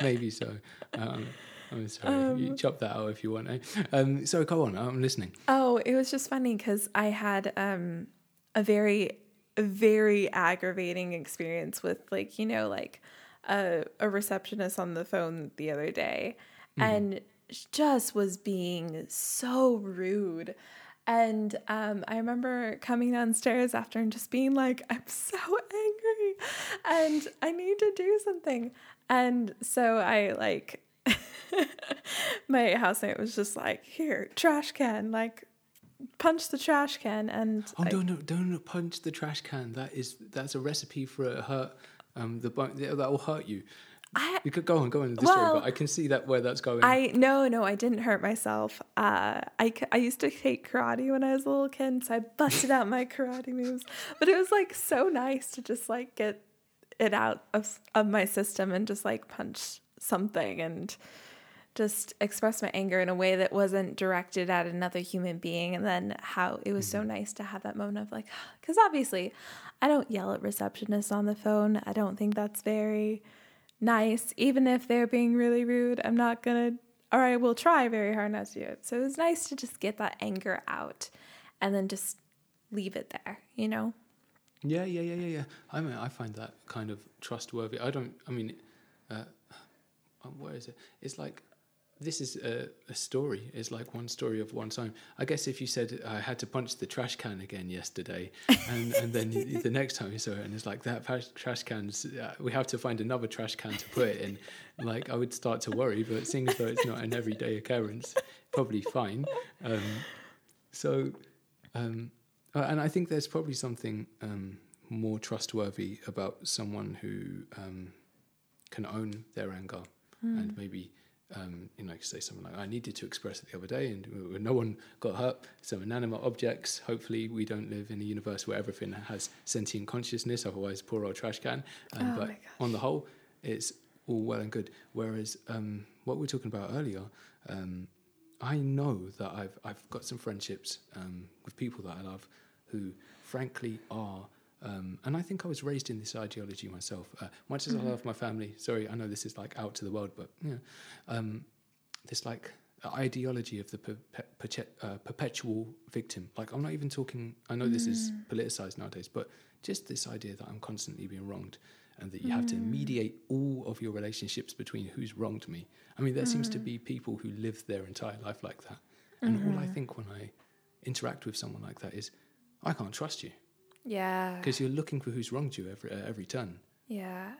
Maybe so. Um, I'm sorry. Um, you chop that out if you want. Eh? Um, so go on. I'm listening. Oh, it was just funny because I had um, a very, very aggravating experience with like, you know, like a, a receptionist on the phone the other day mm-hmm. and just was being so rude. And um, I remember coming downstairs after and just being like, I'm so angry and I need to do something. And so I like, my housemate was just like, here, trash can, like punch the trash can. And oh, like, no, no, don't punch the trash can. That is, that's a recipe for a hurt. Um, the that will hurt you. I, you could go on, go on. This well, story, but I can see that where that's going. I no, no, I didn't hurt myself. Uh, I, I used to hate karate when I was a little kid, so I busted out my karate moves. But it was like so nice to just like get it out of of my system and just like punch something and just express my anger in a way that wasn't directed at another human being. And then how it was so nice to have that moment of like, because obviously, I don't yell at receptionists on the phone. I don't think that's very nice, even if they're being really rude. I'm not gonna, or I will try very hard not to do it. So it was nice to just get that anger out and then just leave it there, you know? Yeah, yeah, yeah, yeah, yeah. I mean, I find that kind of trustworthy. I don't, I mean, uh, what is it? It's like, this is a, a story. It's like one story of one time. I guess if you said, I had to punch the trash can again yesterday, and, and then the next time you saw it, and it's like, that trash can's, uh, we have to find another trash can to put it in. Like, I would start to worry, but seeing as though it's not an everyday occurrence, probably fine. Um, so, Um, and I think there's probably something um, more trustworthy about someone who um, can own their anger mm. and maybe... Um, you know, say something like, I needed to express it the other day and no one got hurt. Some inanimate objects. Hopefully we don't live in a universe where everything has sentient consciousness, otherwise poor old trash can. Um, oh but on the whole, it's all well and good. Whereas um, what we were talking about earlier, um, I know that I've I've got some friendships um, with people that I love who frankly are... Um, and I think I was raised in this ideology myself. Uh, much as mm-hmm. I love my family, sorry, I know this is like out to the world, but yeah, um, this like ideology of the per- per- uh, perpetual victim. Like I'm not even talking, I know mm. this is politicized nowadays, but just this idea that I'm constantly being wronged and that you mm. have to mediate all of your relationships between who's wronged me. I mean, there mm. seems to be people who live their entire life like that. And mm-hmm. all I think when I interact with someone like that is, I can't trust you. Yeah, because you're looking for who's wronged you every uh, every turn. Yeah,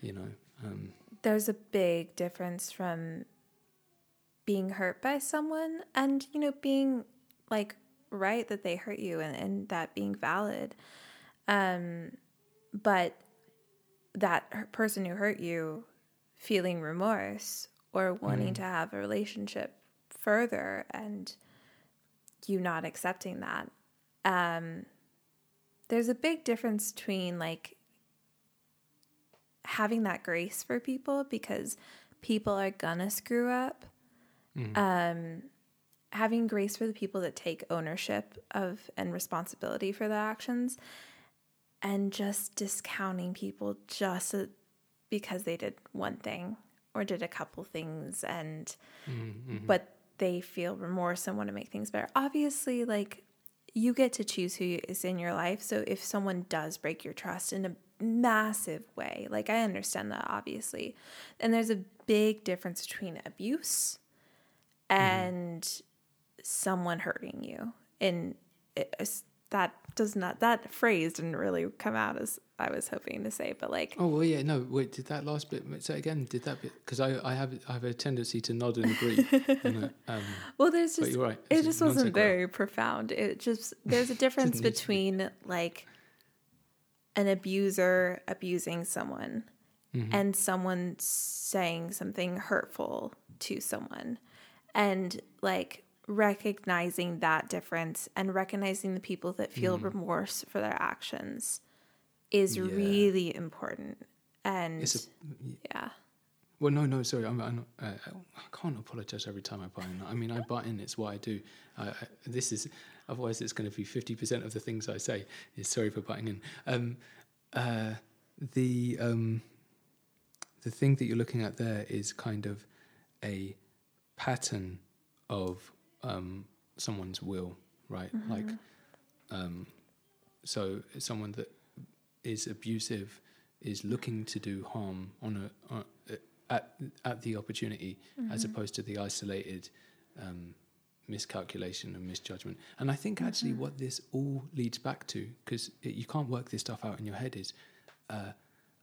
you know, um, there's a big difference from being hurt by someone and you know being like right that they hurt you and, and that being valid, um, but that person who hurt you feeling remorse or wanting mm. to have a relationship further and you not accepting that. Um, There's a big difference between like having that grace for people because people are gonna screw up. Mm. Um, having grace for the people that take ownership of and responsibility for their actions and just discounting people just because they did one thing or did a couple things and, mm-hmm. but they feel remorse and want to make things better. Obviously, like, you get to choose who is in your life. So if someone does break your trust in a massive way, like I understand that obviously. And there's a big difference between abuse and mm. someone hurting you. And it, that does not, that phrase didn't really come out as I was hoping to say, but like. Oh, well, yeah, no, wait, did that last bit, say again, did that bit, because I, I, have, I have a tendency to nod and agree. and, um, well, there's just, right, it just wasn't very profound. It just, there's a difference between be. like an abuser abusing someone mm-hmm. and someone saying something hurtful to someone and like recognizing that difference and recognizing the people that feel mm. remorse for their actions. Is yeah. really important, and a, yeah. Well, no, no, sorry, I'm, I'm not, uh, I can't apologize every time I buy in. I mean, I buy in; it's what I do. I, I, this is otherwise it's going to be fifty percent of the things I say is sorry for butting in. Um, uh, the um, the thing that you're looking at there is kind of a pattern of um, someone's will, right? Mm-hmm. Like, um, so someone that. Is abusive, is looking to do harm on a, on a at at the opportunity, mm-hmm. as opposed to the isolated um, miscalculation and misjudgment. And I think actually mm-hmm. what this all leads back to, because you can't work this stuff out in your head, is uh,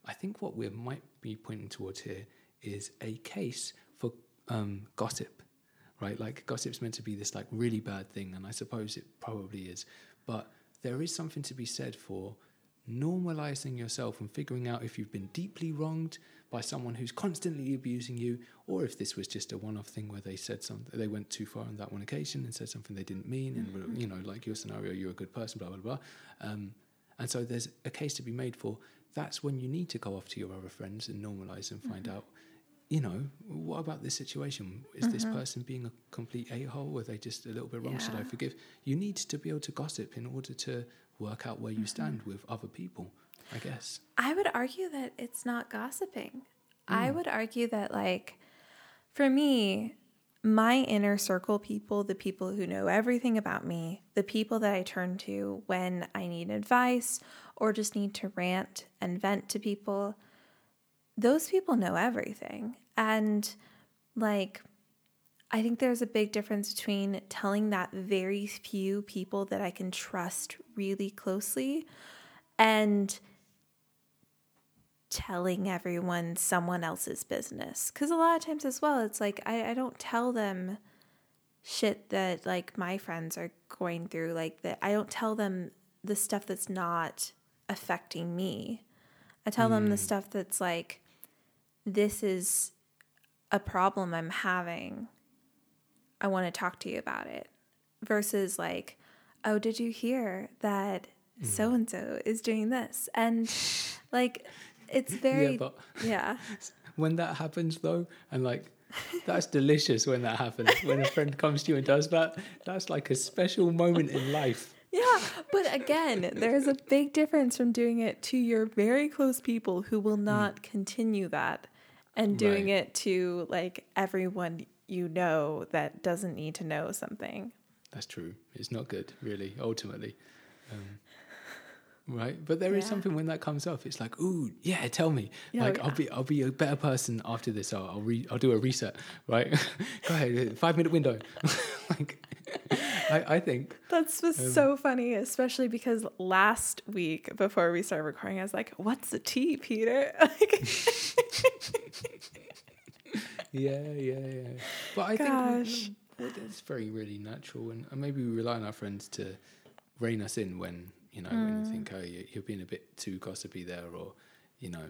I think what we might be pointing towards here is a case for um, gossip, right? Like gossip's meant to be this like really bad thing, and I suppose it probably is, but there is something to be said for normalizing yourself and figuring out if you've been deeply wronged by someone who's constantly abusing you, or if this was just a one-off thing where they said something, they went too far on that one occasion and said something they didn't mean, and mm-hmm. you know, like your scenario, you're a good person, blah blah blah. Um, and so there's a case to be made for. That's when you need to go off to your other friends and normalize and find mm-hmm. out, you know, what about this situation? Is mm-hmm. this person being a complete a-hole? Are they just a little bit wrong? Yeah. Should I forgive? You need to be able to gossip in order to work out where you stand mm-hmm. with other people, I guess. I would argue that it's not gossiping. Mm. I would argue that, like, for me, my inner circle people, the people who know everything about me, the people that I turn to when I need advice or just need to rant and vent to people, those people know everything. And, like, I think there's a big difference between telling that very few people that I can trust really closely and telling everyone someone else's business. Because a lot of times as well, it's like I, I don't tell them shit that like my friends are going through, like that I don't tell them the stuff that's not affecting me. I tell mm. them the stuff that's like, this is a problem I'm having. I want to talk to you about it. Versus like, oh, did you hear that mm. so-and-so is doing this? And like, it's very, yeah. But yeah. When that happens though, and like, that's delicious when that happens. When a friend comes to you and does that, that's like a special moment in life. Yeah, but again, there's a big difference from doing it to your very close people who will not mm. continue that, and doing right. it to like everyone you know that doesn't need to know something. That's true. It's not good, really, ultimately. Um, right, but there yeah. is something when that comes up. It's like, ooh, yeah, tell me. No, like, yeah. I'll be, I'll be a better person after this. I'll, I'll, re- I'll do a reset. Right, go ahead, five minute window. Like, I, I think that's just um, so funny, especially because last week before we started recording, I was like, "What's the tea, Peter?" Like, yeah, yeah, yeah. But I Gosh. think it's very, really natural, and, and maybe we rely on our friends to rein us in when. You know, mm. when you think, oh, you're being a bit too gossipy there, or, you know,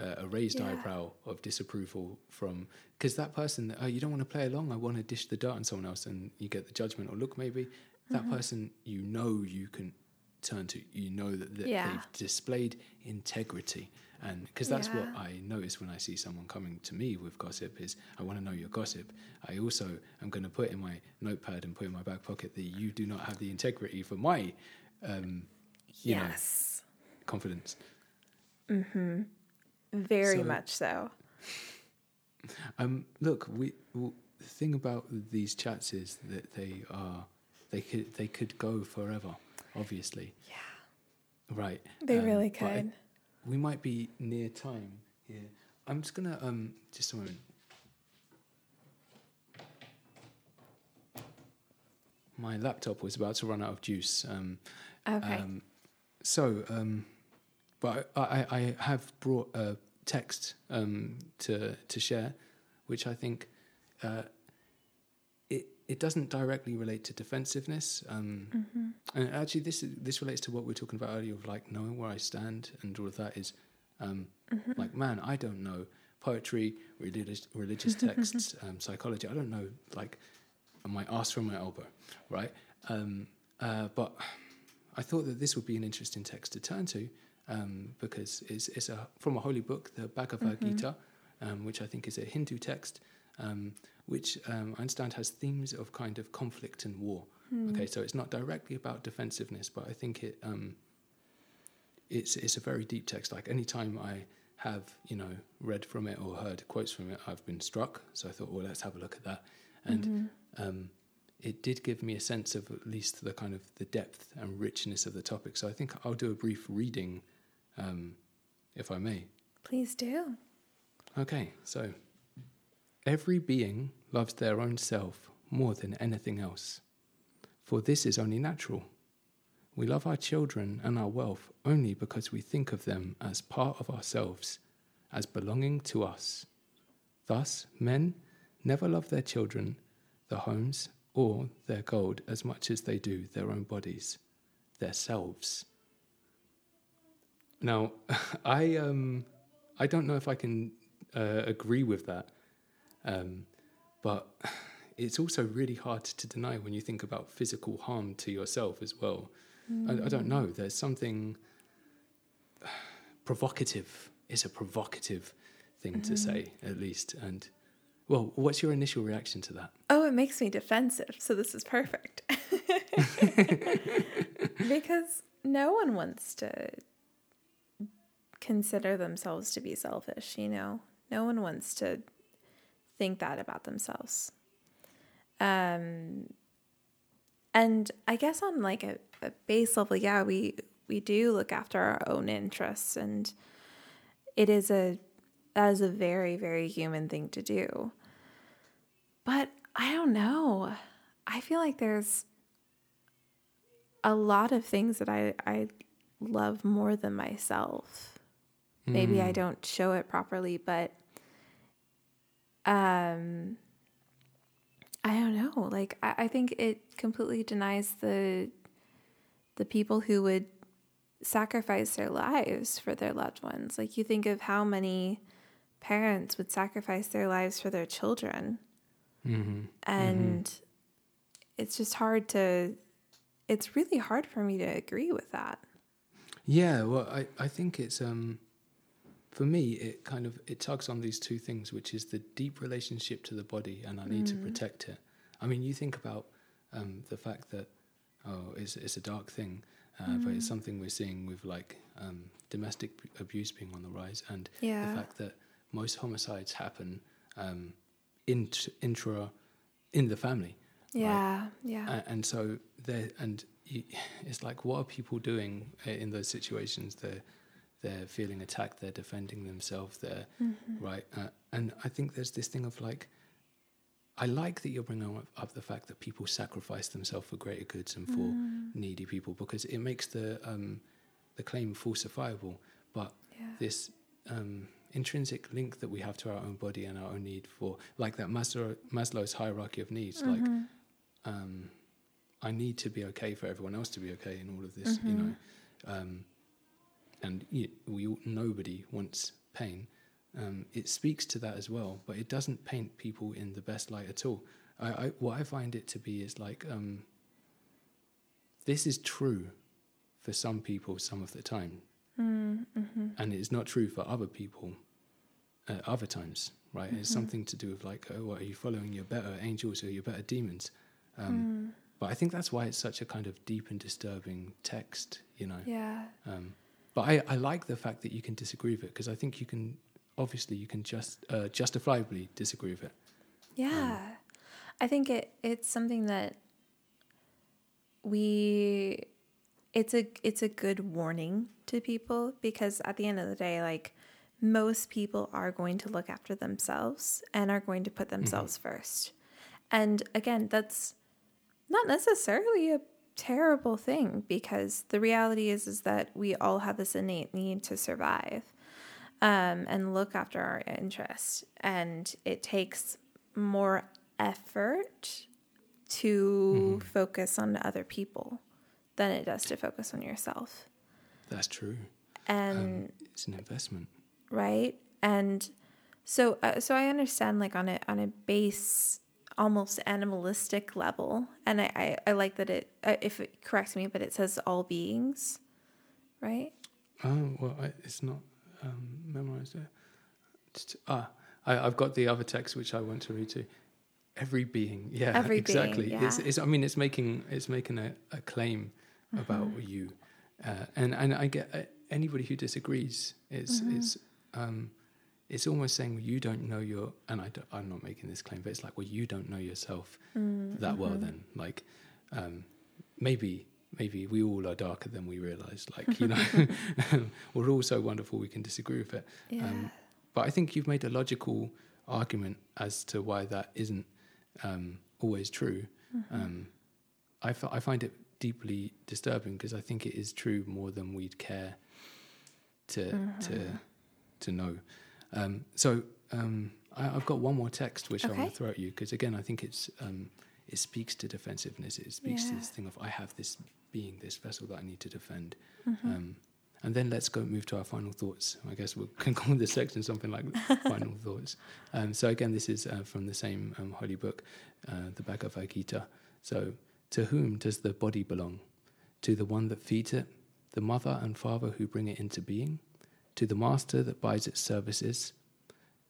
uh, a raised yeah. eyebrow of disapproval from, because that person, oh, you don't want to play along, I want to dish the dirt on someone else, and you get the judgment or look, maybe that mm-hmm. person, you know, you can turn to, you know, that, that yeah. they've displayed integrity. And because that's yeah. what I notice when I see someone coming to me with gossip is, I want to know your gossip. I also am going to put in my notepad and put in my back pocket that you do not have the integrity for my um You yes. know, confidence. Mm-hmm. Very so, much so. Um, look, we well, the thing about these chats is that they are they could they could go forever, obviously. Yeah. Right. They um, really could. I, we might be near time here. I'm just gonna um just a moment. My laptop was about to run out of juice. Um okay. Um, So, um, but I, I have brought a text um, to to share, which I think uh, it it doesn't directly relate to defensiveness. Um, mm-hmm. And actually, this is, this relates to what we were talking about earlier of like knowing where I stand and all of that is um, mm-hmm. like, man, I don't know poetry, religious religious texts, um, psychology. I don't know like my arse from my elbow, right? Um, uh, but I thought that this would be an interesting text to turn to um, because it's, it's a, from a holy book, the Bhagavad mm-hmm. Gita, um, which I think is a Hindu text, um, which um, I understand has themes of kind of conflict and war. Mm. Okay, so it's not directly about defensiveness, but I think it um, it's it's a very deep text. Like any time I have, you know, read from it or heard quotes from it, I've been struck. So I thought, well, let's have a look at that. And mm-hmm. um, it did give me a sense of at least the kind of the depth and richness of the topic. So I think I'll do a brief reading, um, if I may. Please do. Okay, so every being loves their own self more than anything else, for this is only natural. We love our children and our wealth only because we think of them as part of ourselves, as belonging to us. Thus, men never love their children, their homes, or their gold as much as they do their own bodies, their selves. Now, I um, I don't know if I can uh, agree with that, um, but it's also really hard to deny when you think about physical harm to yourself as well. Mm. I, I don't know, there's something provocative. It's a provocative thing mm-hmm. to say, at least, and well, what's your initial reaction to that? Oh, it makes me defensive, so this is perfect. Because no one wants to consider themselves to be selfish, you know? No one wants to think that about themselves. Um, and I guess on like a, a base level, yeah, we, we do look after our own interests, and it is a That is a very, very human thing to do. But I don't know. I feel like there's a lot of things that I, I love more than myself. Mm. Maybe I don't show it properly, but um, I don't know. no, like I, I think it completely denies the the people who would sacrifice their lives for their loved ones. Like, you think of how many parents would sacrifice their lives for their children. Mm-hmm. And mm-hmm. it's just hard to, it's really hard for me to agree with that. Yeah, well, I, I think it's, um, for me, it kind of, it tugs on these two things, which is the deep relationship to the body, and I need mm. to protect it. I mean, you think about um, the fact that, oh, it's, it's a dark thing, uh, mm. but it's something we're seeing with, like, um, domestic abuse being on the rise, and yeah. the fact that most homicides happen um, in, intra, in the family. Yeah, right? yeah. And, and so, there and... it's like, what are people doing in those situations? They're, they're feeling attacked, they're defending themselves, they're mm-hmm. right. Uh, and I think there's this thing of like, I like that you're bringing up, up the fact that people sacrifice themselves for greater goods and for mm. needy people, because it makes the um, the claim falsifiable. But yeah. this um, intrinsic link that we have to our own body and our own need for, like that Maslow, Maslow's hierarchy of needs, mm-hmm. like... Um, I need to be okay for everyone else to be okay in all of this, mm-hmm. you know. Um, and you, we nobody wants pain. Um, it speaks to that as well, but it doesn't paint people in the best light at all. I, I, what I find it to be is like, um, this is true for some people some of the time. Mm-hmm. And it's not true for other people uh, other times, right? Mm-hmm. It's something to do with like, oh, what, are you following your better angels or your better demons? Um, mm. But I think that's why it's such a kind of deep and disturbing text, you know. Yeah. Um, but I, I like the fact that you can disagree with it, because I think you can, obviously, you can just uh, justifiably disagree with it. Yeah. Um, I think it it's something that we, it's a it's a good warning to people, because at the end of the day, like, most people are going to look after themselves and are going to put themselves mm-hmm. first. And again, that's not necessarily a terrible thing, because the reality is is that we all have this innate need to survive um, and look after our interests. And it takes more effort to mm. focus on other people than it does to focus on yourself. That's true. And um, it's an investment. Right? And so uh, so I understand, like, on a on a base almost animalistic level, and I, I, I like that it, uh, if it corrects me, but it says all beings, right? Oh, well, I, it's not um, memorized there. Just, ah, I, I've got the other text which I want to read to. Every being, yeah, Every exactly. Being, yeah. It's, it's, I mean, it's making it's making a, a claim mm-hmm. about you, uh, and and I get uh, anybody who disagrees is mm-hmm. is. Um, It's almost saying, well, you don't know your, and I don't, I'm not making this claim, but it's like, well, you don't know yourself mm, that mm-hmm. well then. Like, um, maybe maybe we all are darker than we realise. Like, you know, we're all so wonderful, we can disagree with it. Yeah. Um, but I think you've made a logical argument as to why that isn't um, always true. Mm-hmm. Um, I, f- I find it deeply disturbing, because I think it is true more than we'd care to mm-hmm. to to know. Um, so um, I, I've got one more text which okay. I want to throw at you, because again I think it's um, it speaks to defensiveness. It speaks yeah. to this thing of, I have this being, this vessel that I need to defend. Mm-hmm. Um, and then let's go move to our final thoughts. I guess we can call this section something like final thoughts. Um, so again, this is uh, from the same um, holy book, uh, the Bhagavad Gita. So, to whom does the body belong? To the one that feeds it, the mother and father who bring it into being, to the master that buys its services,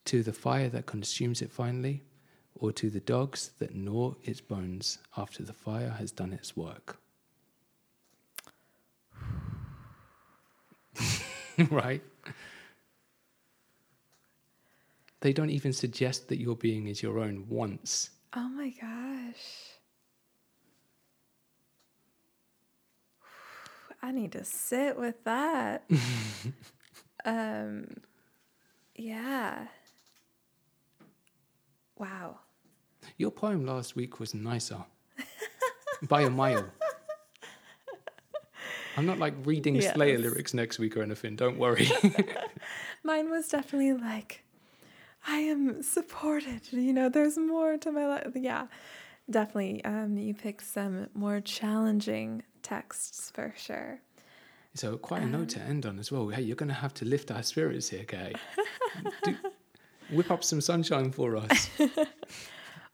to the fire that consumes it finally, or to the dogs that gnaw its bones after the fire has done its work. Right? They don't even suggest that your being is your own once. Oh my gosh. I need to sit with that. Um, yeah. Wow. Your poem last week was nicer. By a mile. I'm not like reading yes. Slayer lyrics next week or anything, don't worry. Mine was definitely like, I am supported, you know, there's more to my life. Yeah. definitely um, you pick some more challenging texts for sure. So quite a um, note to end on as well. Hey, you're going to have to lift our spirits here, Kay. Do, whip up some sunshine for us.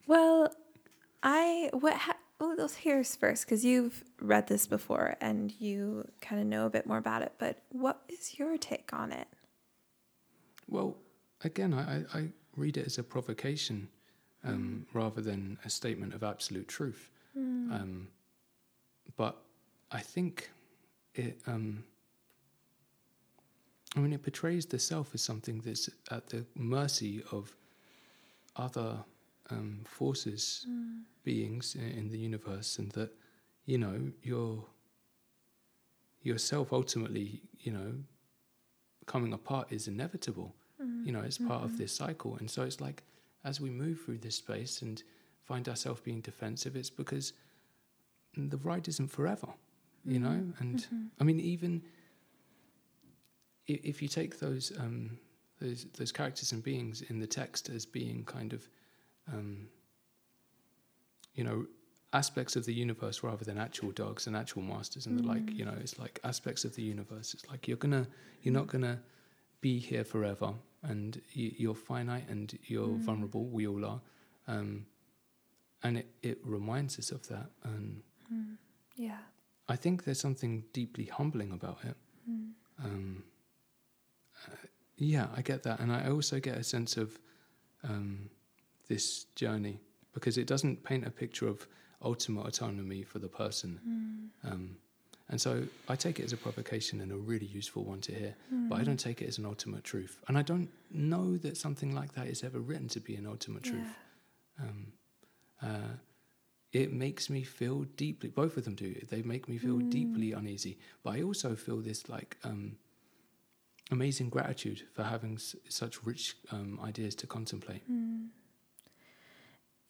Well, I... what? Ha- oh, let's hear first, because you've read this before and you kind of know a bit more about it, but what is your take on it? Well, again, I, I read it as a provocation um, mm. rather than a statement of absolute truth. Mm. Um, but I think... It, um, I mean, it portrays the self as something that's at the mercy of other um, forces, mm. beings in, in the universe, and that, you know, your yourself ultimately, you know, coming apart is inevitable. Mm. You know, it's part mm-hmm. of this cycle, and so it's like as we move through this space and find ourselves being defensive, it's because the ride isn't forever. You know, and mm-hmm. I mean, even if, if you take those um, those those characters and beings in the text as being kind of, um, you know, aspects of the universe rather than actual dogs and actual masters and mm. the like, you know, it's like aspects of the universe. It's like you're gonna, you're not gonna be here forever, and you, you're finite and you're mm. vulnerable. We all are, um, and it, it reminds us of that. And mm. yeah. I think there's something deeply humbling about it. Mm. Um, uh, yeah, I get that. And I also get a sense of um, this journey, because it doesn't paint a picture of ultimate autonomy for the person. Mm. Um, and so I take it as a provocation and a really useful one to hear, mm. but I don't take it as an ultimate truth. And I don't know that something like that is ever written to be an ultimate yeah. truth. Um, uh, It makes me feel deeply, both of them do, they make me feel mm. deeply uneasy. But I also feel this like um, amazing gratitude for having s- such rich um, ideas to contemplate. Mm.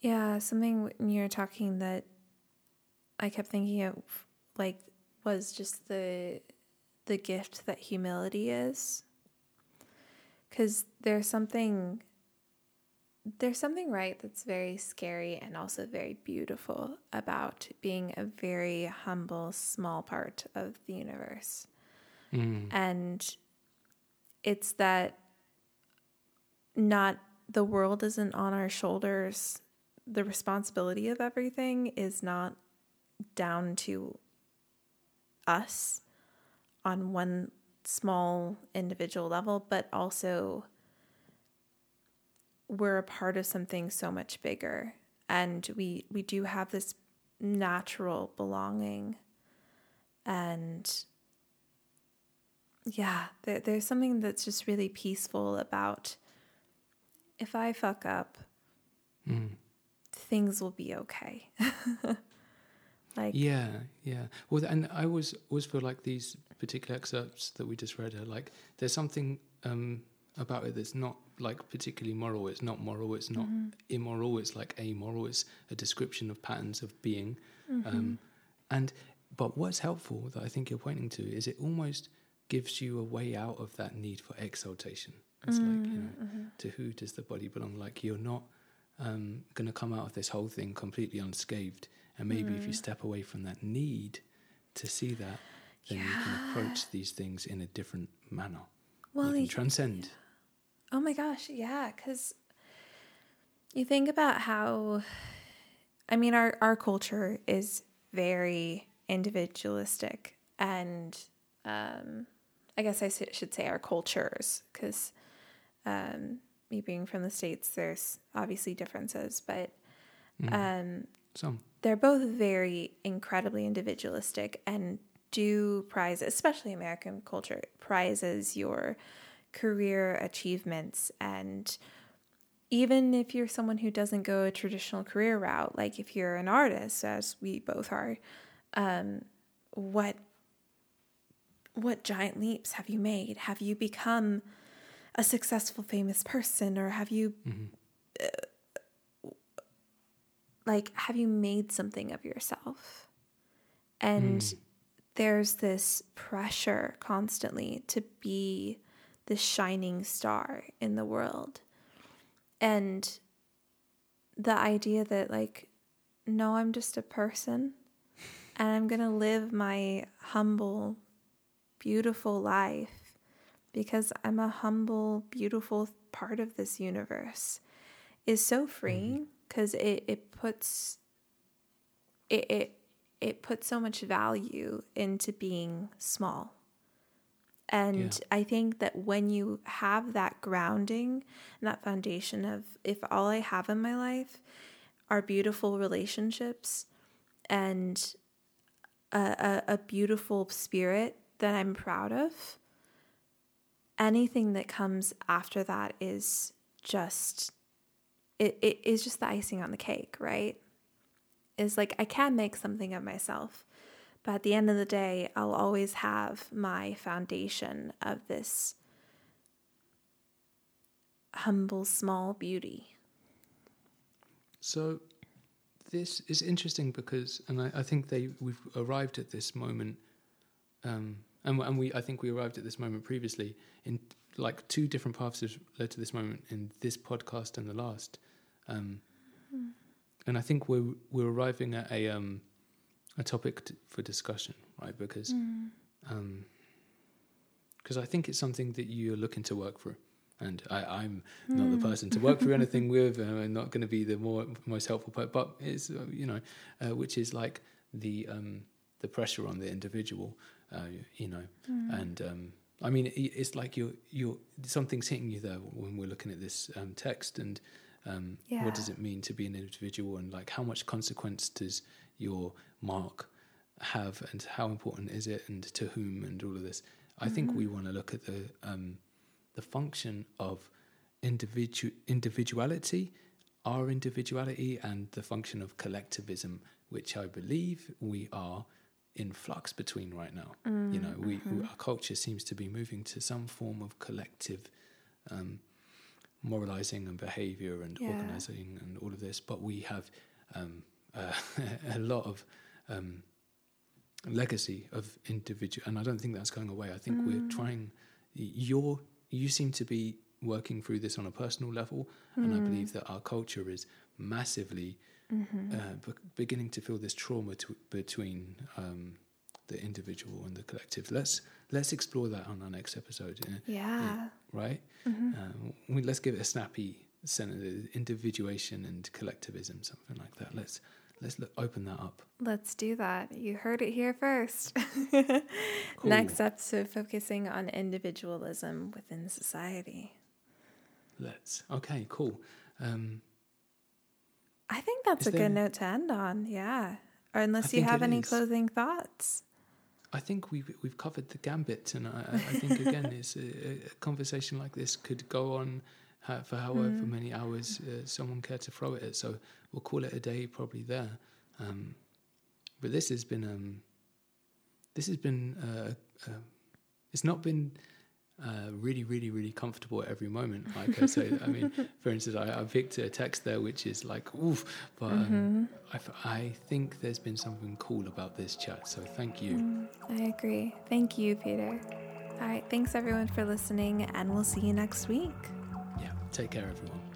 Yeah, something when you were talking that I kept thinking of, like, was just the the gift that humility is. Because there's something... There's something, right, that's very scary and also very beautiful about being a very humble, small part of the universe. Mm. And it's that not the world isn't on our shoulders. The responsibility of everything is not down to us on one small individual level, but also... we're a part of something so much bigger, and we, we do have this natural belonging, and yeah, there, there's something that's just really peaceful about if I fuck up, mm. things will be okay. Like, yeah, yeah. Well, and I always, always feel like these particular excerpts that we just read are like, there's something, um, about it that's not like particularly moral. It's not moral, it's not mm-hmm. immoral, it's like amoral. It's a description of patterns of being. Mm-hmm. Um, and but what's helpful that I think you're pointing to is it almost gives you a way out of that need for exaltation. It's mm-hmm. like, you know, mm-hmm. to who does the body belong? Like, you're not um, going to come out of this whole thing completely unscathed. And maybe mm. if you step away from that need to see that, then yeah. you can approach these things in a different manner. Well, you can transcend. Yeah. Oh my gosh, yeah, because you think about how, I mean, our, our culture is very individualistic, and um, I guess I should say our cultures, because um, me being from the States, there's obviously differences, but um, some they're both very incredibly individualistic and do prize, especially American culture, prizes your career achievements. And even if you're someone who doesn't go a traditional career route, like if you're an artist, as we both are, um, what what giant leaps have you made? Have you become a successful, famous person, or have you mm-hmm. uh, like have you made something of yourself? And mm. there's this pressure constantly to be the shining star in the world. And the idea that, like, no, I'm just a person, and I'm going to live my humble, beautiful life because I'm a humble, beautiful part of this universe is so freeing because it, it puts it, it it puts so much value into being small. And yeah. I think that when you have that grounding and that foundation of, if all I have in my life are beautiful relationships and a, a, a beautiful spirit that I'm proud of, anything that comes after that is just, it, it is just the icing on the cake, right? It's like, I can make something of myself. But at the end of the day, I'll always have my foundation of this humble, small beauty. So this is interesting because, and I, I think they we've arrived at this moment, um, and, and we I think we arrived at this moment previously, in like two different paths have led to this moment in this podcast and the last. Um, mm. And I think we're, we're arriving at a... Um, a topic t- for discussion, right? Because mm. um, cause I think it's something that you're looking to work through. And I, I'm mm. not the person to work through anything with, and I'm not going to be the more most helpful part, but it's, you know, uh, which is like the um, the pressure on the individual, uh, you know. Mm. And um, I mean, it, it's like you're, you're, something's hitting you there when we're looking at this um, text and um, yeah. what does it mean to be an individual, and like how much consequence does your mark have, and how important is it, and to whom, and all of this. I mm-hmm. think we want to look at the um, the function of individu- individuality, our individuality, and the function of collectivism, which I believe we are in flux between right now. Mm-hmm. You know, we, we our culture seems to be moving to some form of collective um, moralizing and behaviour and yeah. organising and all of this, but we have... Um, Uh, a lot of um, legacy of individual, and I don't think that's going away. I think mm. we're trying. You're you seem to be working through this on a personal level, mm. and I believe that our culture is massively mm-hmm. uh, be- beginning to feel this trauma to, between um, the individual and the collective. Let's let's explore that on our next episode. Uh, yeah, uh, right. Mm-hmm. Um, we, let's give it a snappy sentence: individuation and collectivism, something like that. Let's. Let's look, open that up. Let's do that. You heard it here first. Cool. Next episode, focusing on individualism within society. Let's. Okay, cool. Um, I think that's a there, good note to end on, yeah. Or unless I you have any is. closing thoughts. I think we've, we've covered the gambit, and I, I think, again, it's a, a conversation like this could go on for however mm. many hours uh, someone cared to throw it at. So we'll call it a day probably there. Um, but this has been, um, this has been, uh, uh, it's not been uh, really, really, really comfortable at every moment. Like I say, I mean, for instance, I, I picked a text there, which is like, oof, but um, mm-hmm. I, I think there's been something cool about this chat. So thank you. Mm, I agree. Thank you, Peter. All right. Thanks everyone for listening, and we'll see you next week. Take care, everyone.